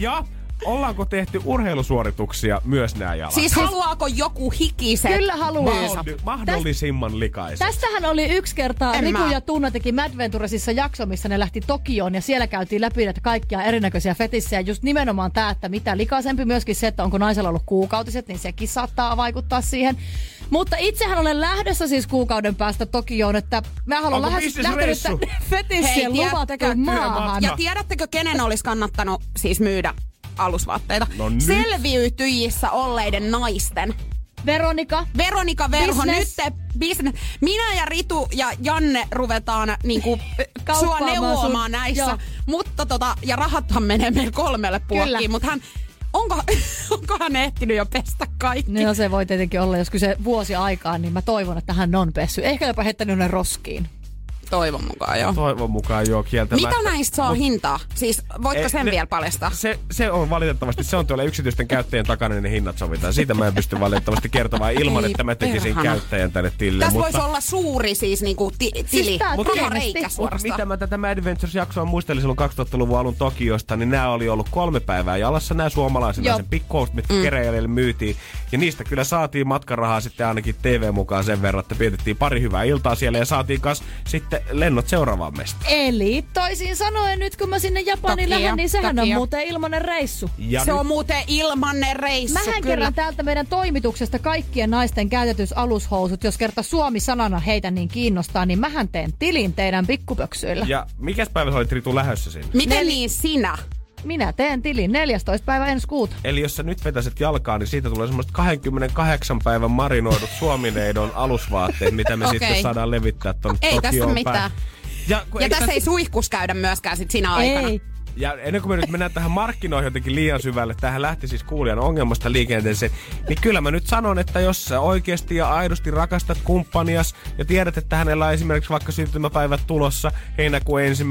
Ja ollaanko tehty urheilusuorituksia myös nää jalat? Siis haluaako joku hikiset? Kyllä haluaa. Mahdollisimman likaiset. Tästähän oli yksi kertaa Ritu ja Tunna teki Madventuresissa jakso, missä ne lähti Tokioon ja siellä käytiin läpi näitä kaikkia erinäköisiä fetissejä. Just nimenomaan tämä, että mitä likaisempi, myöskin se, että onko naisella ollut kuukautiset, niin sekin saattaa vaikuttaa siihen. Mutta itsehän olen lähdössä siis kuukauden päästä Tokioon, että mä haluan lähtenyt fetissien luvattuun maahan. Ja tiedättekö, kenen olisi kannattanut siis myydä alusvaatteita? No niin. Selviytyjissä olleiden naisten. Veronika Verho, business. Nyt te business. Minä ja Ritu ja Janne ruvetaan niinku sua neuvomaan näissä. Joo. Mutta ja rahathan menee meillä 3 puokkiin, mutta hän onko hän ehtinyt jo pestä kaikki? No se voi tietenkin olla, jos kyse vuosi aikaan, niin mä toivon, että hän on pessy. Ehkä jopa heittänyt ne roskiin. Toivon mukaan, joo. Toivon mukaan, joo, kieltämättä. Mitä näistä saa hintaa? Siis voitko sen vielä paljastaa? Se on valitettavasti, se on tuolla yksityisten käyttäjien takana, niin ne hinnat sovitaan. Siitä mä en pysty valitettavasti kertomaan ilman, että mä tekisin käyttäjän tänne tilille. Tässä voisi olla suuri siis niinku tili. Tämä reikä suorastaan. Mitä mä tätä Madventures-jaksoa muistelin silloin 2000-luvun alun Tokiosta, niin nämä oli ollut 3 päivää jalassa, nämä suomalaiset sen pikkuhousut, mitkä keräilijälle myytiin. Ja niistä kyllä saatiin matkarahaa sitten ainakin TV mukaan sen verran, että vietettiin pari hyvää iltaa siellä ja saatiin kas sitten lennot seuraavaan mestaan. Eli toisin sanoen nyt kun mä sinne Japaniin lähden, niin sehän on muuten ilmanen reissu. Ja se on muuten ilmanen reissu. Mähän kerran täältä meidän toimituksesta kaikkien naisten käytetysalushousut, jos kerta Suomi sanana heitä niin kiinnostaa, niin mähän teen tilin teidän pikkupöksyillä. Ja mikäs päivä sä olit Ritu lähdössä sinne? Miten niin sinä? Minä teen tilin 14. päivä ensi kuuta. Eli jos sä nyt vetäiset jalkaa, niin siitä tulee semmoista 28 päivän marinoidut suomineidon alusvaatteet, mitä me sitten saadaan levittää ton Tokioon päin. Ei tässä mitään. Ja tässä ei suihkus käydä myöskään sit sinä aikana. Ei. Ja ennen kuin me nyt mennään tähän markkinoihin jotenkin liian syvälle, tähän lähti siis kuulijan ongelmasta liikenteeseen, niin kyllä mä nyt sanon, että jos sä oikeasti ja aidosti rakastat kumppanias ja tiedät, että hänellä on esimerkiksi vaikka syntymäpäivät tulossa heinäkuun 1,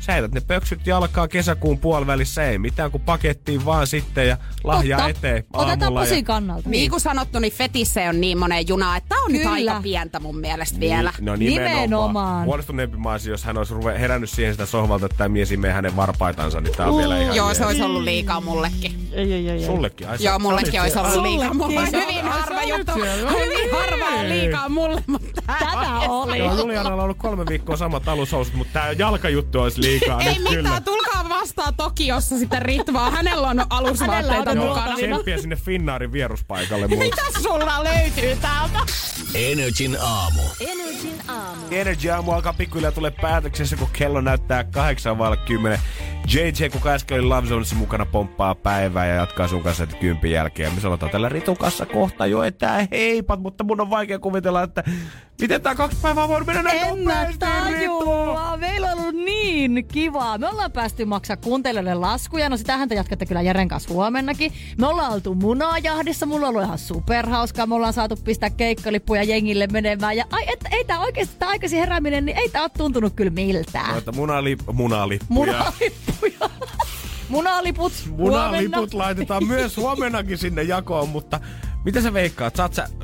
sä heität ne pöksyt jalkaa kesäkuun puolivälissä, ei mitään kuin pakettiin vaan sitten ja lahja eteen aamulla. Otetaan posin kannalta. Niin kuin sanottu, niin fetissä on niin moneen junaa, että on nyt aika pientä mun mielestä vielä. No nimenomaan. Huolestuneempi maasi, jos hän olisi herännyt siihen sitä sohvalta, että tämä mies imee hänen varpaitaan. Niin joo, se olisi ollut liikaa mullekin. Ei. Sullekin? Ai, joo, mullekin olisi ollut liikaa. Mulla on hyvin harva juttu. Hyvin harva liikaa mulle, mutta tätä oli. Joo, Julianalla on ollut 3 viikkoa samat alushousut, mutta tää jalkajuttu olisi liikaa. Ei mitään, kyllä. Tulkaa vastaan Tokiossa sitä Ritvaa. Hänellä on alusvaatteita mukana. Tsemppiä sinne Finnairin vieruspaikalle. Mitäs sulla löytyy täältä? NRJ:n aamu. NRJ:n aamu alkaa pikkuhiljaa tulee päätöksessä, kun kello näyttää 8:10. JJ, kuka äsken oli Love Zonessa mukana, pomppaa päivää ja jatkaa sun kanssa 10 jälkeen. Me sanotaan tällä Ritun kanssa kohta jo, että heipat, mutta mun on vaikea kuvitella, että miten tää 2 päivää voi mennä näin nopeasti, Ritu? Meillä on ollut niin kivaa. Me ollaan päästy maksaa kuuntelijoille laskuja. No sitähän te jatkatte kyllä Jären kanssa huomennakin. Me ollaan oltu munaajahdissa. Mulla on ollut ihan superhauskaa. Me ollaan saatu pistää keikkalippuja jengille menemään. Ja ai, että ei tää oikeesti tää aikaisin herääminen, niin ei tää oo tuntunut kyllä miltään. No, että munalippuja. Munaliput. Munaliput laitetaan myös huomennakin sinne jakoon, mutta mitä sä veikkaat?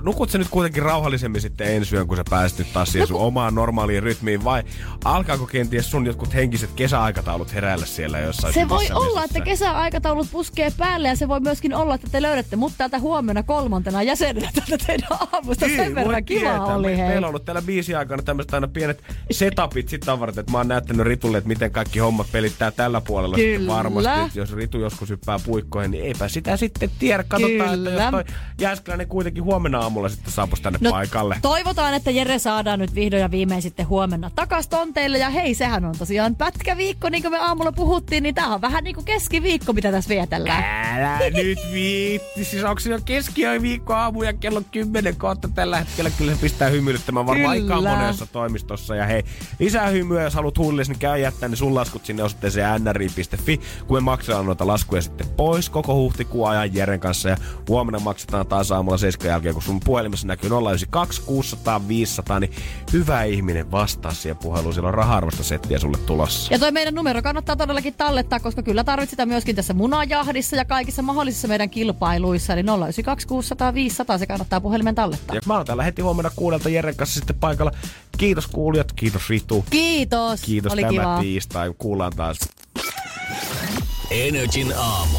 Nukut sä nyt kuitenkin rauhallisemmin sitten ensi yön, kun sä pääset nyt taas siihen sun omaan normaaliin rytmiin, vai alkaako kenties sun jotkut henkiset kesäaikataulut heräillä siellä jossain? Se voi olla, että kesäaikataulut puskee päälle, ja se voi myöskin olla, että te löydätte mut täältä huomenna 3. jäsenenä täältä teidän aamusta. Sen verran kiva oli. Meillä on ollut täällä 5 aikana tämmöiset aina pienet setupit sitä varten, että mä oon näyttänyt Ritulle, että miten kaikki hommat pelittää tällä puolella. Kyllä. Sitten varmasti. Jos Ritu joskus hyppää puikkoihin, niin eipä sitä sitten tiedä. Katsotaan, että jos Jääskeläinen kuitenkin huomenna aamulla sitten saapuisi tänne paikalle. Toivotaan, että Jere saadaan nyt vihdoin ja viimein sitten huomenna takas tonteille. Ja hei, sehän on tosiaan pätkäviikko, niin kuin me aamulla puhuttiin, niin tämähän on vähän niin kuin keskiviikko, mitä tässä vietellään. Älä nyt viitti. Siis onko se jo keskiviikko aamu ja kello 10 kohta tällä hetkellä? Kyllä se pistää hymyilyttämään varmaan aikaa monessa toimistossa. Ja hei, lisää hymyä, jos haluat huulillis, niin käy jättää ne sun laskut sinne osoitteeseen nri.fi, kun me maksetaan noita laskuja sitten pois koko huhtikuun ajan Jeren kanssa ja huomenna maksetaan taas aamulla 7 jälkeen, kun sun puhelimessa näkyy 092 600 500, niin hyvä ihminen vastaa siihen puheluun. Siellä on raha-arvosta settiä sulle tulossa. Ja toi meidän numero kannattaa todellakin tallettaa, koska kyllä tarvitset sitä myöskin tässä munajahdissa ja kaikissa mahdollisissa meidän kilpailuissa. Eli 092 600 500, se kannattaa puhelimen tallettaa. Ja mä oon täällä heti huomenna 6 Jeren kanssa sitten paikalla. Kiitos kuulijat, kiitos Ritu. Kiitos, kiitos, oli kiva. Tämä tiistai, kuullaan taas. NRJ:n aamu.